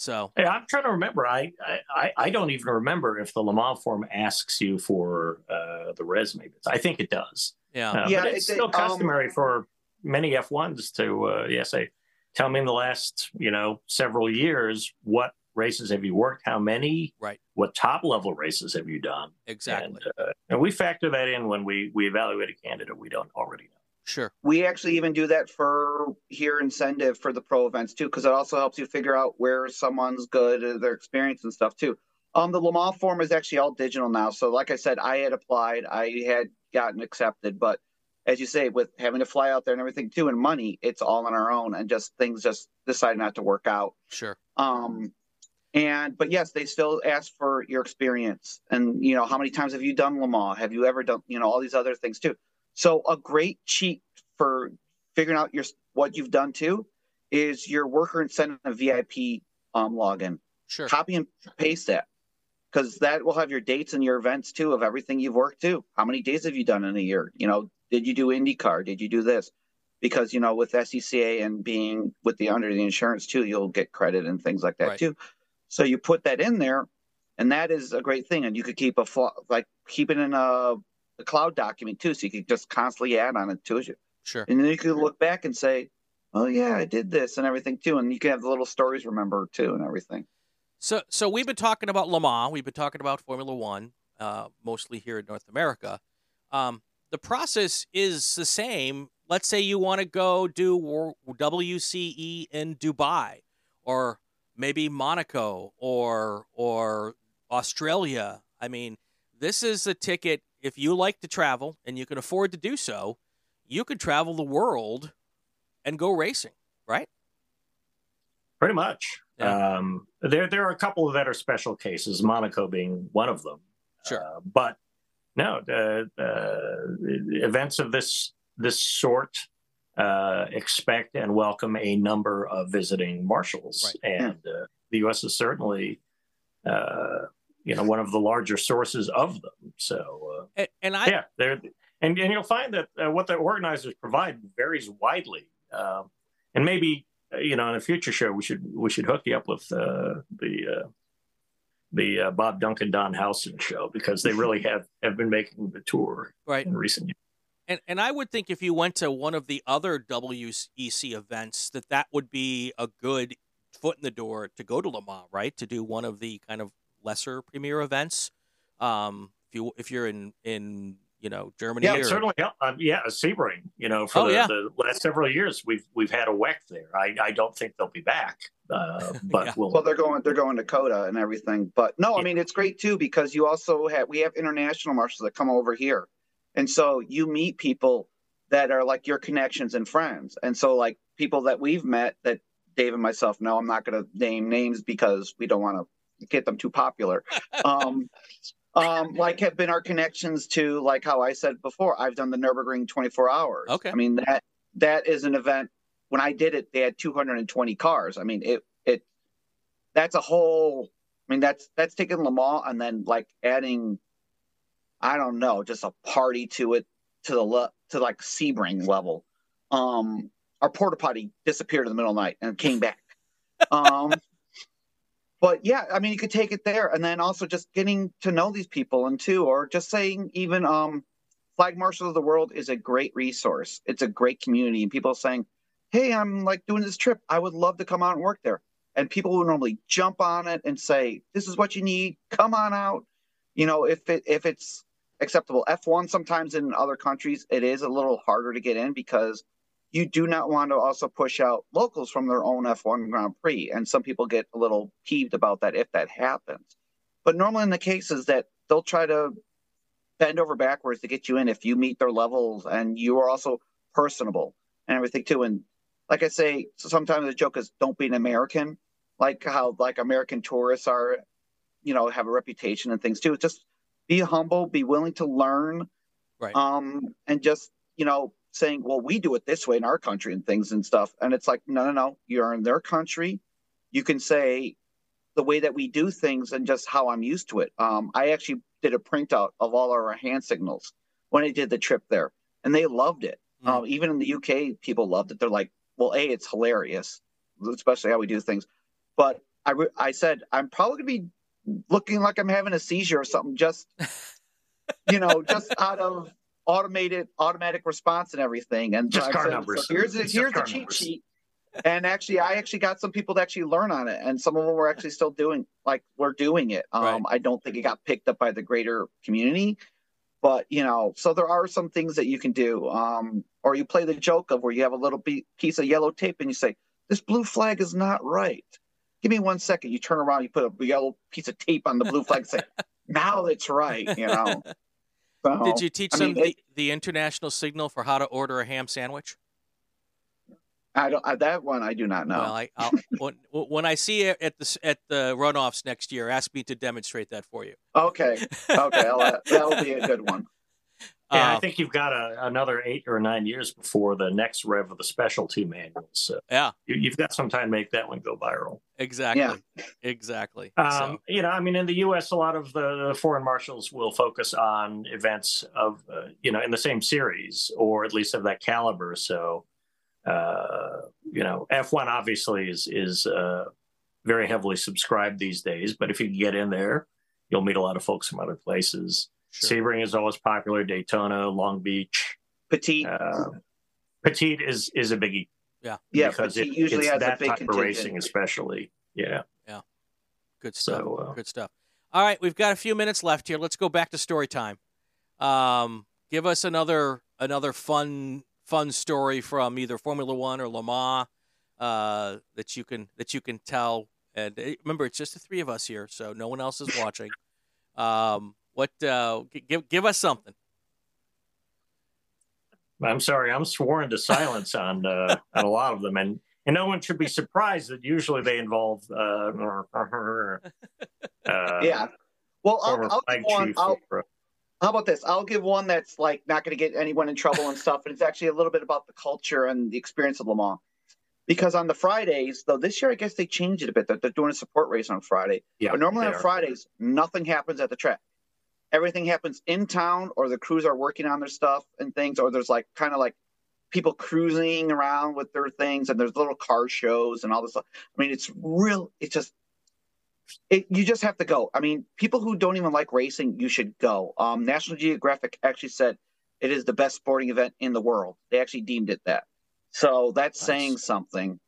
So hey, I'm trying to remember. I, I I don't even remember if the Le Mans form asks you for uh, the resume. I think it does. Yeah, uh, yeah. But it's it, still it, customary um, for many F ones to uh, yeah say, tell me in the last you know several years what races have you worked, how many, right? What top level races have you done? Exactly. And, uh, and we factor that in when we we evaluate a candidate we don't already know. Sure. We actually even do that for here incentive for the pro events too, because it also helps you figure out where someone's good, their experience and stuff too. Um, the Le Mans form is actually all digital now. So like I said, I had applied, I had gotten accepted, but as you say, with having to fly out there and everything too, and money, it's all on our own and just things just decide not to work out. Sure. Um, and but yes, they still ask for your experience and you know how many times have you done Le Mans? Have you ever done you know all these other things too? So a great cheat for figuring out your what you've done, too, is your worker incentive V I P um, login. Sure. Copy and paste that because that will have your dates and your events, too, of everything you've worked, too. How many days have you done in a year? You know, did you do IndyCar? Did you do this? Because, you know, with S C C A and being with the under the insurance, too, you'll get credit and things like that, right. too. So you put that in there, and that is a great thing. And you could keep a like keep it in a – a cloud document too, so you can just constantly add on it to it. Sure. And then you can look back and say, oh yeah, I did this and everything too. And you can have the little stories remember too and everything. So so we've been talking about Le Mans, we've been talking about Formula One, uh, mostly here in North America. Um, the process is the same. Let's say you want to go do W C E in Dubai or maybe Monaco or or Australia. I mean, this is a ticket. If you like to travel and you can afford to do so, you could travel the world and go racing, right? Pretty much. Yeah. Um, there there are a couple that are special cases, Monaco being one of them. Sure. Uh, but no, the uh, uh, events of this this sort uh, expect and welcome a number of visiting marshals. Right. And uh, the U S is certainly... Uh, you know, one of the larger sources of them. So, uh, and, and I, yeah, there, And, and you'll find that uh, what the organizers provide varies widely. Uh, and maybe, uh, you know, in a future show, we should we should hook you up with uh, the uh, the uh, Bob Duncan, Don Housen show, because they really have, have been making the tour right. in recent years. And, and I would think if you went to one of the other W E C events, that that would be a good foot in the door to go to Le Mans, right? To do one of the kind of lesser premier events. Um, if you if you're in in you know, Germany. Yeah, or... certainly. Um, yeah, Sebring, you know, for oh, the, yeah. the last several years, we've we've had a W E C there. I, I don't think they'll be back, uh, but yeah. we'll... Well, they're going, they're going to COTA and everything. But no, I mean, it's great, too, because you also have, we have international marshals that come over here. And so you meet people that are like your connections and friends. And so like people that we've met that Dave and myself know, I'm not going to name names because we don't want to get them too popular. Um Um, like have been our connections to, like how I said before, I've done the Nürburgring twenty-four hours. Okay. I mean, that that is an event. When I did it, they had two hundred twenty cars. I mean, it it that's a whole. I mean, that's that's taking Le Mans and then like adding, I don't know, just a party to it, to the le- to like Sebring level. Um, our porta potty disappeared in the middle of the night and came back. Um. But yeah, I mean, you could take it there, and then also just getting to know these people, and too, or just saying even um, Flag Marshal of the World is a great resource. It's a great community, and people saying, "Hey, I'm like doing this trip. I would love to come out and work there." And people will normally jump on it and say, "This is what you need. Come on out." You know, if it if it's acceptable. F one sometimes in other countries it is a little harder to get in because you do not want to also push out locals from their own F one Grand Prix. And some people get a little peeved about that if that happens. But normally in the cases that they'll try to bend over backwards to get you in if you meet their levels and you are also personable and everything too. And like I say, sometimes the joke is don't be an American, like how like American tourists are, you know, have a reputation and things too. Just be humble, be willing to learn, right? Um, and just, you know, saying, well, we do it this way in our country and things and stuff. And it's like, no, no, no, you're in their country. You can say the way that we do things and just how I'm used to it. Um, I actually did a printout of all our hand signals when I did the trip there, and they loved it. Mm. Um, even in the U K, people loved it. They're like, well, A, it's hilarious, especially how we do things. But I, re- I said, I'm probably going to be looking like I'm having a seizure or something, just, you know, just out of automated automatic response and everything. And just car said, numbers. So here's a, just here's a cheat numbers. sheet. And actually, I actually got some people to actually learn on it. And some of them were actually still doing, like we're doing it. Um, right. I don't think it got picked up by the greater community, but you know, so there are some things that you can do. Um, or you play the joke of where you have a little be- piece of yellow tape and you say, this blue flag is not right. Give me one second. You turn around, you put a yellow piece of tape on the blue flag and say, now it's right. You know? So, did you teach I them mean, the, it, the international signal for how to order a ham sandwich? I don't. I, that one I do not know. Well, I, I'll, when, when I see it at the at the runoffs next year, ask me to demonstrate that for you. Okay. Okay. I'll, that'll be a good one. Yeah, um, I think you've got a, another eight or nine years before the next rev of the specialty manuals. So yeah, you, you've got some time to make that one go viral. Exactly. Yeah. Exactly. Um, so. You know, I mean, in the U S, a lot of the foreign marshals will focus on events of, uh, you know, in the same series or at least of that caliber. So, uh, you know, F one obviously is is uh, very heavily subscribed these days. But if you can get in there, you'll meet a lot of folks from other places. Sure. Sebring is always popular. Daytona, Long Beach, Petite. Uh, Petite is is a biggie. Yeah, yeah. Because it usually it's has that a big type contingent. Of racing, especially. Yeah, yeah. Good stuff. So, uh, Good stuff. All right, we've got a few minutes left here. Let's go back to story time. Um, give us another another fun fun story from either Formula One or Le Mans uh, that you can that you can tell. And remember, it's just the three of us here, so no one else is watching. um, What uh, give give us something? I'm sorry, I'm sworn to silence on uh, on a lot of them, and, and no one should be surprised that usually they involve. Uh, uh, yeah, well, I'll, I'll give one. I'll, how about this? I'll give one that's like not going to get anyone in trouble and stuff, and it's actually a little bit about the culture and the experience of Le Mans. Because on the Fridays, though this year I guess they changed it a bit. They're, they're doing a support race on Friday, yeah, but normally on Fridays nothing happens at the track. everything happens in town, or the crews are working on their stuff and things, or there's like kind of like people cruising around with their things, and there's little car shows and all this stuff. I mean, it's real. It's just, it, you just have to go. I mean, people who don't even like racing, you should go. Um, National Geographic actually said it is the best sporting event in the world. They actually deemed it that. So that's nice. Saying something.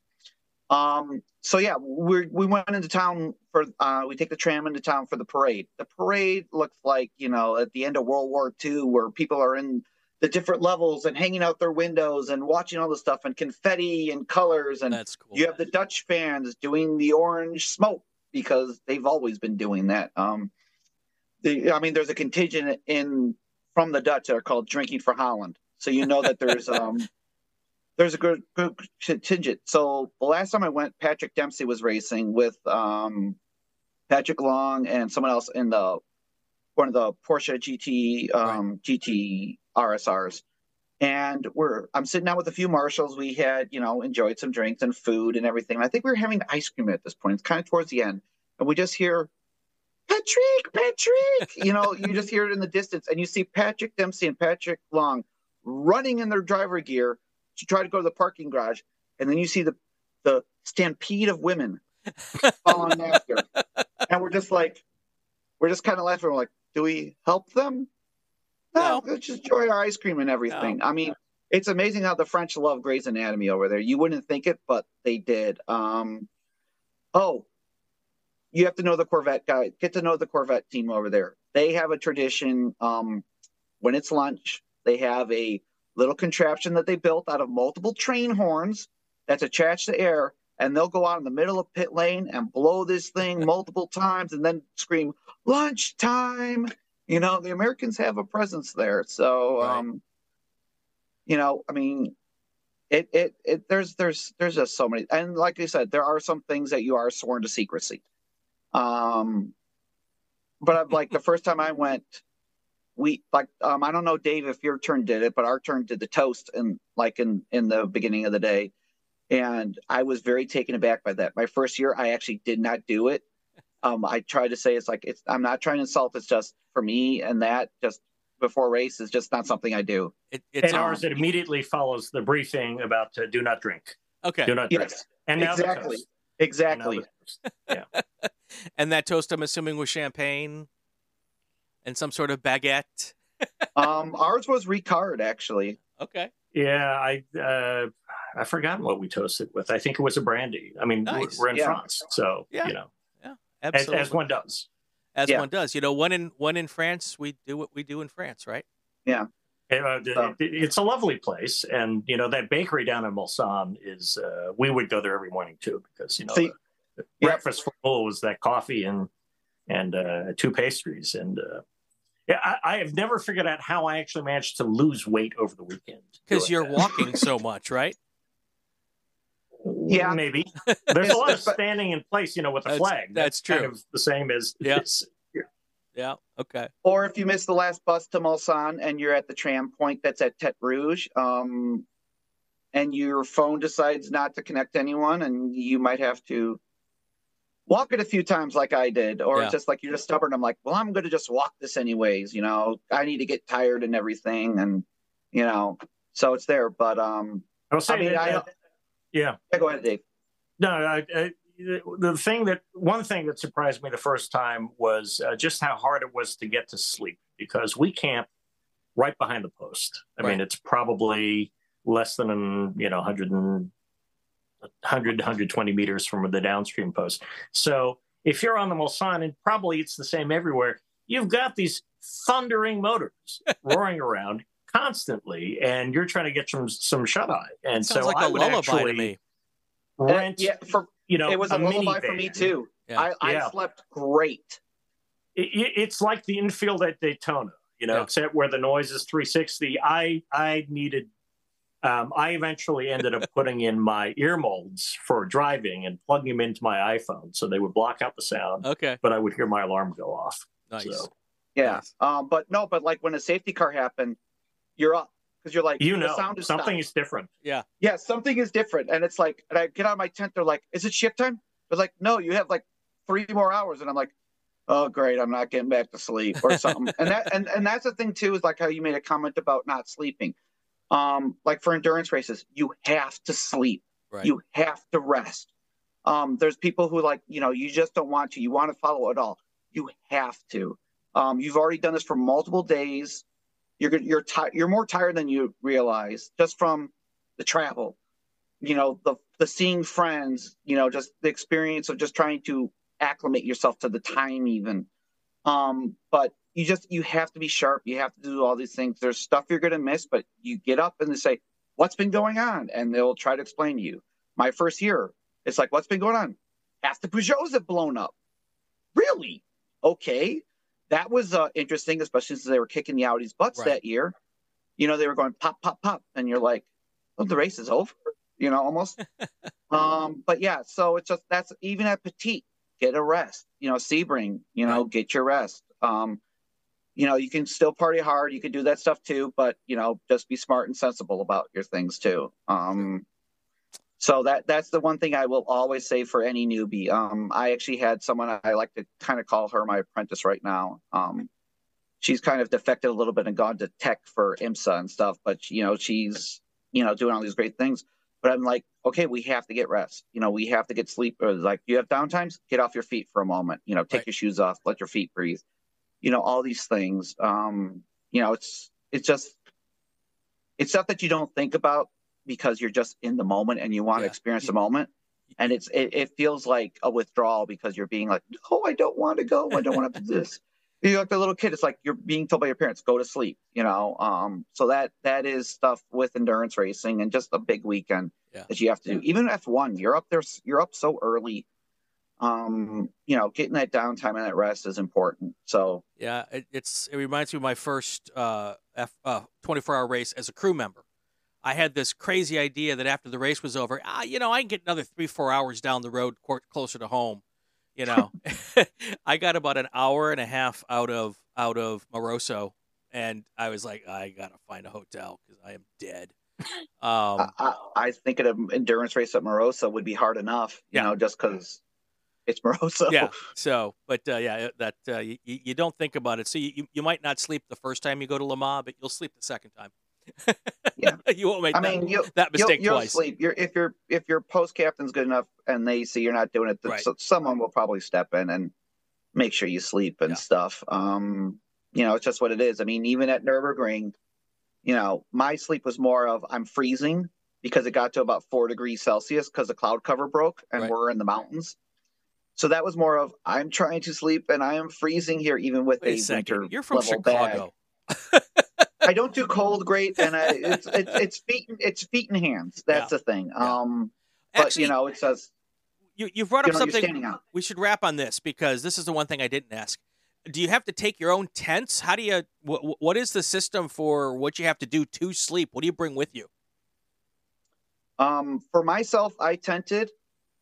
Um, so yeah, we we went into town for, uh, we take the tram into town for the parade. The parade looks like, you know, at the end of World War Two, where people are in the different levels and hanging out their windows and watching all the stuff and confetti and colors. And that's cool. You have the Dutch fans doing the orange smoke because they've always been doing that. Um, the, I mean, there's a contingent in from the Dutch that are called Drinking for Holland. So, you know, that there's, um, there's a good, good contingent. So the last time I went, Patrick Dempsey was racing with um, Patrick Long and someone else in the one of the Porsche G T um, right. G T R S Rs. And we're I'm sitting out with a few marshals. We had, you know, enjoyed some drinks and food and everything. And I think we were having ice cream at this point. It's kind of towards the end. And we just hear, Patrick, Patrick. You know, you just hear it in the distance. And you see Patrick Dempsey and Patrick Long running in their driver gear to try to go to the parking garage, and then you see the the stampede of women following after, and we're just like, we're just kind of laughing. We're like, do we help them? No, no. Let's just enjoy our ice cream and everything. No. I mean, it's amazing how the French love Grey's Anatomy over there. You wouldn't think it, but they did. Um, oh, you have to know the Corvette guy. Get to know the Corvette team over there. They have a tradition. Um, when it's lunch, they have a little contraption that they built out of multiple train horns that's attached to air, and they'll go out in the middle of pit lane and blow this thing multiple times and then scream, lunch time. You know, the Americans have a presence there. So, right. um, you know, I mean, it, it, it, there's, there's, there's just so many. And like I said, there are some things that you are sworn to secrecy. Um, but I'm like, the first time I went, we like um, I don't know, Dave, if your turn did it, but our turn did the toast and like in in the beginning of the day, and I was very taken aback by that. My first year, I actually did not do it. Um, I tried to say it's like it's I'm not trying to insult. It's just for me, and that just before race is just not something I do. It, it's and ours. Um, it immediately follows the briefing about uh, do not drink. Okay, do not drink. Yes, and now exactly, exactly. And now the toast. Yeah, and that toast, I'm assuming, was champagne. And some sort of baguette. um, ours was Ricard, actually. Okay. Yeah, I uh, I forgot what we toasted with. I think it was a brandy. I mean, nice. we're, we're in yeah. France, so yeah. you know, yeah, absolutely, as, as one does, as yeah. one does. You know, one in one in France, we do what we do in France, right? Yeah. And, uh, so. it, it's a lovely place, and you know that bakery down in Mulsanne is. Uh, we would go there every morning too, because you know See, the, the yeah. breakfast for all was that coffee and and uh, two pastries and. Uh, Yeah, I, I have never figured out how I actually managed to lose weight over the weekend. Because you're that. walking so much, right? Yeah, maybe. There's a lot of standing in place, you know, with a that's, flag. That's, that's true. Kind of the same as yeah. this. Yeah. yeah. Okay. Or if you miss the last bus to Mulsanne and you're at the tram point that's at Tête Rouge, um, and your phone decides not to connect to anyone, and you might have to walk it a few times like I did, or yeah. just like you're just stubborn. I'm like, well, I'm going to just walk this anyways. You know, I need to get tired and everything. And, you know, so it's there. But um, I'll say I mean, that, I, uh, yeah. yeah, go ahead, Dave. No, I, I, the thing that one thing that surprised me the first time was uh, just how hard it was to get to sleep, because we camp right behind the post. I right. mean, it's probably less than, you know, one hundred and one hundred, one hundred twenty meters from the downstream post. So if you're on the Mulsanne, and probably it's the same everywhere, you've got these thundering motors roaring around constantly, and you're trying to get some some shut-eye. And so like I would actually rent, uh, yeah, for, you know, it was a, a lullaby minivan. For me too. Yeah. I, I yeah. slept great. It, it, it's like the infield at Daytona, you know, yeah. except where the noise is three sixty. I I needed. Um, I eventually ended up putting in my ear molds for driving and plugging them into my iPhone so they would block out the sound. Okay. But I would hear my alarm go off. Nice. So, yeah. Nice. Um, but no, but like when a safety car happened, you're up because you're like, you know, the sound is something stopped. Is different. Yeah. Yeah. Something is different. And it's like, and I get out of my tent. They're like, is it shift time? They're like, no, you have like three more hours. And I'm like, oh, great, I'm not getting back to sleep or something. and that and, and that's the thing, too, is like how you made a comment about not sleeping. Um, like for endurance races, you have to sleep. Right. You have to rest. Um, there's people who like, you know, you just don't want to. You want to follow it all. You have to. Um, you've already done this for multiple days. You're you're ti- you're more tired than you realize just from the travel, you know, the the seeing friends, you know, just the experience of just trying to acclimate yourself to the time even. Um, but you just you have to be sharp. You have to do all these things. There's stuff you're going to miss, but you get up and they say, what's been going on? And they'll try to explain to you. My first year, it's like, what's been going on? Half the Peugeots have blown up. Really? Okay. That was uh, interesting, especially since they were kicking the Audi's butts right. that year. You know, they were going pop, pop, pop. And you're like, oh, the race is over, you know, almost. um, but yeah, so it's just, that's even at Petit, get a rest, you know, Sebring, you know, right. get your rest. Um, you know, you can still party hard. You can do that stuff too, but you know, just be smart and sensible about your things too. Um, So that that's the one thing I will always say for any newbie. Um, I actually had someone I like to kind of call her my apprentice right now. Um, she's kind of defected a little bit and gone to tech for IMSA and stuff, but you know she's you know doing all these great things. But I'm like, okay, we have to get rest. You know, we have to get sleep. Or like, you have downtimes, get off your feet for a moment. You know, take right. your shoes off, let your feet breathe. You know, all these things. Um, you know, it's it's just it's stuff that you don't think about, because you're just in the moment and you want yeah. to experience the moment. And it's, it, it feels like a withdrawal because you're being like, oh, I don't want to go. I don't want to do this. You're like the little kid. It's like, you're being told by your parents, go to sleep, you know? Um, so that, that is stuff with endurance racing and just a big weekend yeah. that you have to do. Even F one, you're up there, you're up so early. Um, you know, getting that downtime and that rest is important. So yeah, it, it's, it reminds me of my first, uh, F, uh, twenty-four hour race as a crew member. I had this crazy idea that after the race was over, ah, you know, I can get another three, four hours down the road closer to home. You know, I got about an hour and a half out of out of Moroso, and I was like, I got to find a hotel because I am dead. Um, I, I, I think an endurance race at Moroso would be hard enough, you yeah. know, just because it's Moroso. Yeah. So, but uh, yeah, that uh, you, you don't think about it. So you, you might not sleep the first time you go to Le Mans, but you'll sleep the second time. yeah, you won't make I that, mean, you, that mistake you'll, you'll twice. Sleep. You're, if your if your post captain's good enough and they see you're not doing it, right. so someone will probably step in and make sure you sleep and yeah. stuff. Um, you know, it's just what it is. I mean, even at Nürburgring, you know, my sleep was more of I'm freezing because it got to about four degrees Celsius because the cloud cover broke and right. we're in the mountains. So that was more of I'm trying to sleep and I am freezing here, even with Wait a, a winter. You're from level Chicago. Bag. I don't do cold great, and I, it's, it's it's feet it's feet and hands. That's yeah. the thing. Yeah. Um, but actually, you know, it says you you brought up you know, something. We should wrap on this because this is the one thing I didn't ask. Do you have to take your own tents? How do you? Wh- what is the system for what you have to do to sleep? What do you bring with you? Um, for myself, I tented.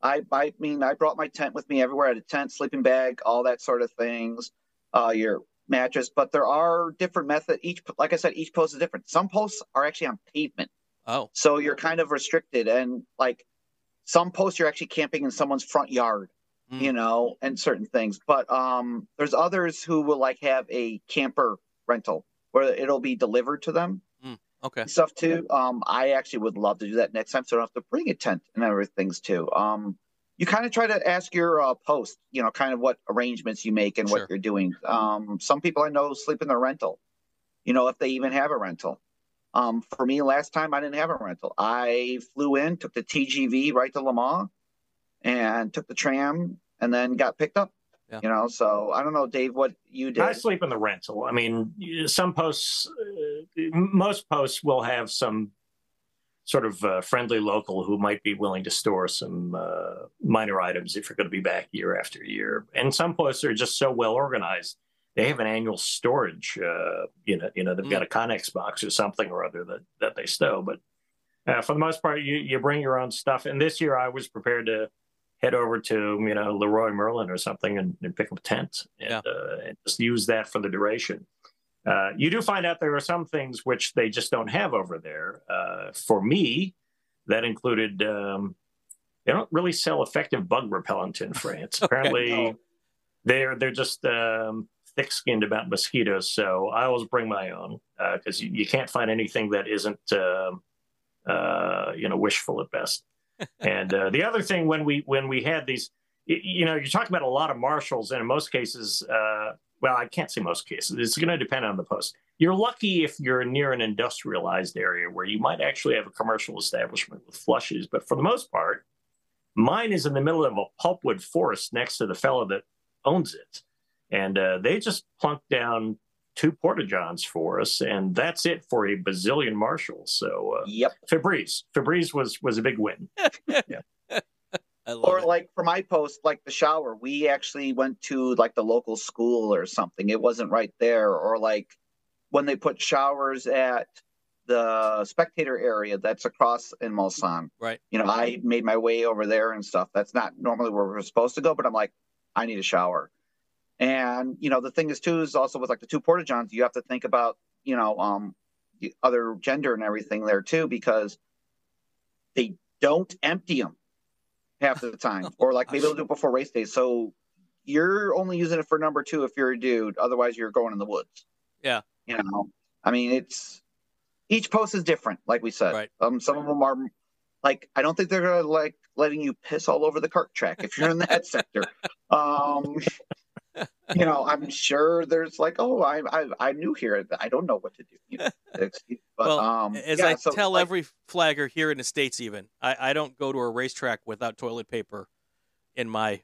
I I mean, I brought my tent with me everywhere. I had a tent, sleeping bag, all that sort of things. Uh, your mattress, but there are different methods. Each, like I said, each post is different. Some posts are actually on pavement. Oh, so you're kind of restricted, and like some posts, you're actually camping in someone's front yard, mm. you know, and certain things. But um, there's others who will like have a camper rental where it'll be delivered to them. Mm. Okay, stuff too. Um, I actually would love to do that next time, so I don't have to bring a tent and everything's too. Um, you kind of try to ask your uh, post, you know, kind of what arrangements you make and sure. what you're doing. Um, some people I know sleep in their rental, you know, if they even have a rental. Um, for me, last time I didn't have a rental. I flew in, took the T G V right to Le Mans and took the tram and then got picked up, yeah. you know. So I don't know, Dave, what you did. I sleep in the rental. I mean, some posts, uh, most posts will have some sort of uh, friendly local who might be willing to store some uh, minor items if you're going to be back year after year. And some posts are just so well organized. They have an annual storage, uh, you know, you know, they've mm. got a Connex box or something or other that, that they stow. But uh, for the most part, you, you bring your own stuff. And this year I was prepared to head over to, you know, Leroy Merlin or something and, and pick up a tent and, yeah. uh, and just use that for the duration. Uh, you do find out there are some things which they just don't have over there. Uh, for me, that included um, they don't really sell effective bug repellent in France. okay, Apparently, no. they're they're just um, thick-skinned about mosquitoes. So I always bring my own because uh, you, you can't find anything that isn't uh, uh, you know wishful at best. And uh, the other thing when we when we had these, you know, you're talking about a lot of marshals, and in most cases, uh, well, I can't say most cases. It's going to depend on the post. You're lucky if you're near an industrialized area where you might actually have a commercial establishment with flushes. But for the most part, mine is in the middle of a pulpwood forest next to the fellow that owns it. And uh, they just plunked down two porta-johns for us, and that's it for a bazillion marshals. So uh, yep. Febreze. Febreze was was a big win. Yeah. Or it. Like for my post, like the shower, we actually went to like the local school or something. It wasn't right there. Or like when they put showers at the spectator area, that's across in Mulsanne. Right. You know, I made my way over there and stuff. That's not normally where we're supposed to go, but I'm like, I need a shower. And, you know, the thing is, too, is also with like the two porta-johns, you have to think about, you know, um, the other gender and everything there, too, because they don't empty them half the time, or like maybe they'll do it before race day. So you're only using it for number two if you're a dude. Otherwise, you're going in the woods. Yeah. You know, I mean, it's each post is different, like we said. Right. Um, some of them are like, I don't think they're gonna like letting you piss all over the cart track if you're in that sector. Um, you know, I'm sure there's like, oh, I, I, I'm new here. I don't know what to do. You know, but, well, um, as yeah, I so, tell like, every flagger here in the States, even I, I don't go to a racetrack without toilet paper in my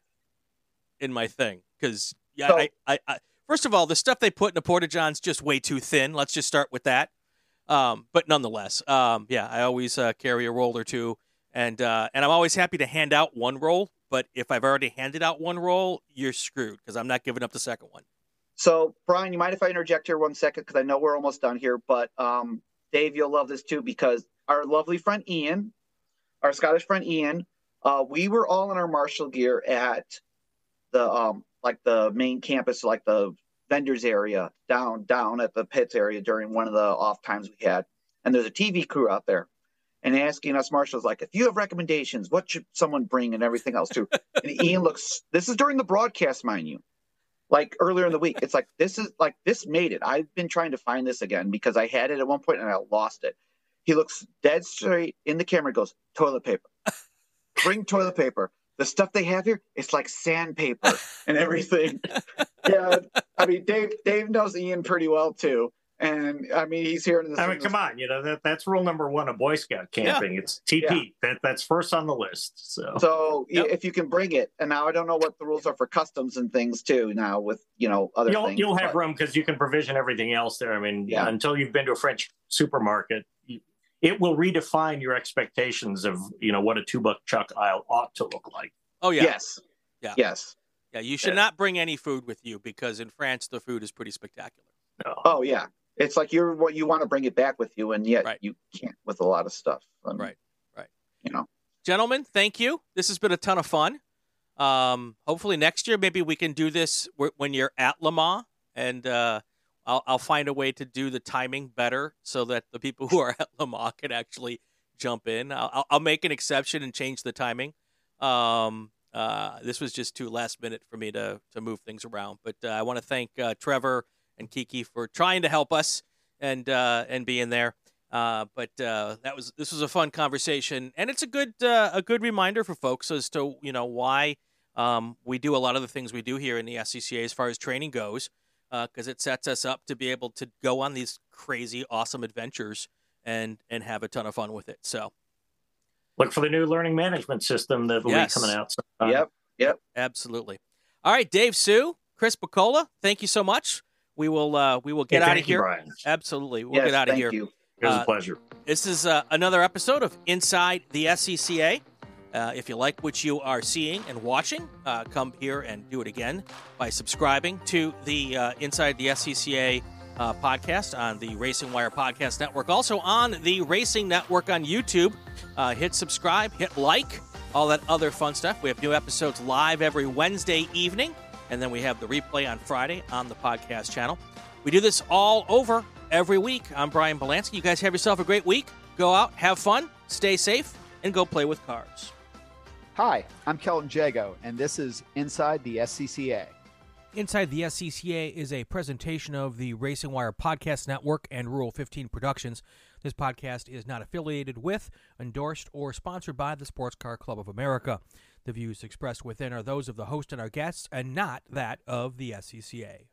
in my thing because yeah, so, I, I, I first of all, the stuff they put in the porta-john's just way too thin. Let's just start with that. Um, but nonetheless, um, yeah, I always uh, carry a roll or two, and uh, and I'm always happy to hand out one roll. But if I've already handed out one roll, you're screwed because I'm not giving up the second one. So, Brian, you mind if I interject here one second? Because I know we're almost done here. But, um, Dave, you'll love this, too, because our lovely friend Ian, our Scottish friend Ian, uh, we were all in our marshal gear at the um, like the main campus, like the vendors area down down at the pits area during one of the off times we had. And there's a T V crew out there. And asking us marshals, like, if you have recommendations, what should someone bring and everything else too? And Ian looks, this is during the broadcast, mind you, like earlier in the week. It's like, this is like, this made it. I've been trying to find this again because I had it at one point and I lost it. He looks dead straight in the camera and goes, toilet paper. Bring toilet paper. The stuff they have here, it's like sandpaper and everything. Yeah. I mean, Dave, Dave knows Ian pretty well too. And I mean, he's here in the. I mean, come on, you know that that's rule number one of Boy Scout camping. Yeah. It's T P. Yeah. That that's first on the list. So, so yep. If you can bring it, and now I don't know what the rules are for customs and things too. Now with you know other you'll, things, you'll have but... room because you can provision everything else there. I mean, yeah. Until you've been to a French supermarket, it will redefine your expectations of you know what a two buck chuck aisle ought to look like. Oh yeah. Yes. Yeah. Yes. Yeah. You should yeah. not bring any food with you because in France the food is pretty spectacular. No. Oh yeah. It's like you're what you want to bring it back with you, and yet right. you can't with a lot of stuff. I mean, right, right. You know, gentlemen, thank you. This has been a ton of fun. Um, hopefully next year, maybe we can do this when you're at Le Mans, and uh, I'll, I'll find a way to do the timing better so that the people who are at Le Mans can actually jump in. I'll, I'll make an exception and change the timing. Um, uh, this was just too last minute for me to to move things around, but uh, I want to thank uh, Trevor and Kiki for trying to help us and uh, and being there. Uh, but uh, that was this was a fun conversation, and it's a good uh, a good reminder for folks as to you know why um, we do a lot of the things we do here in the S C C A as far as training goes, because uh, it sets us up to be able to go on these crazy awesome adventures and and have a ton of fun with it. So look for the new learning management system that will yes. be coming out sometime. Yep, yep, absolutely. All right, Dave Hsu, Chris Buccola, thank you so much. We will uh, we will get hey, out of here. You, Brian. Absolutely. We'll yes, get out of here. You. It was uh, a pleasure. This is uh, another episode of Inside the S C C A. Uh, if you like what you are seeing and watching, uh, come here and do it again by subscribing to the uh, Inside the S C C A uh, podcast on the Racing Wire Podcast Network. Also on the Racing Network on YouTube. Uh, hit subscribe, hit like, all that other fun stuff. We have new episodes live every Wednesday evening. And then we have the replay on Friday on the podcast channel. We do this all over every week. I'm Brian Belansky. You guys have yourself a great week. Go out, have fun, stay safe, and go play with cars. Hi, I'm Kelton Jago, and this is Inside the S C C A. Inside the S C C A is a presentation of the Racing Wire Podcast Network and Rural fifteen Productions. This podcast is not affiliated with, endorsed, or sponsored by the Sports Car Club of America. The views expressed within are those of the host and our guests and not that of the S C C A.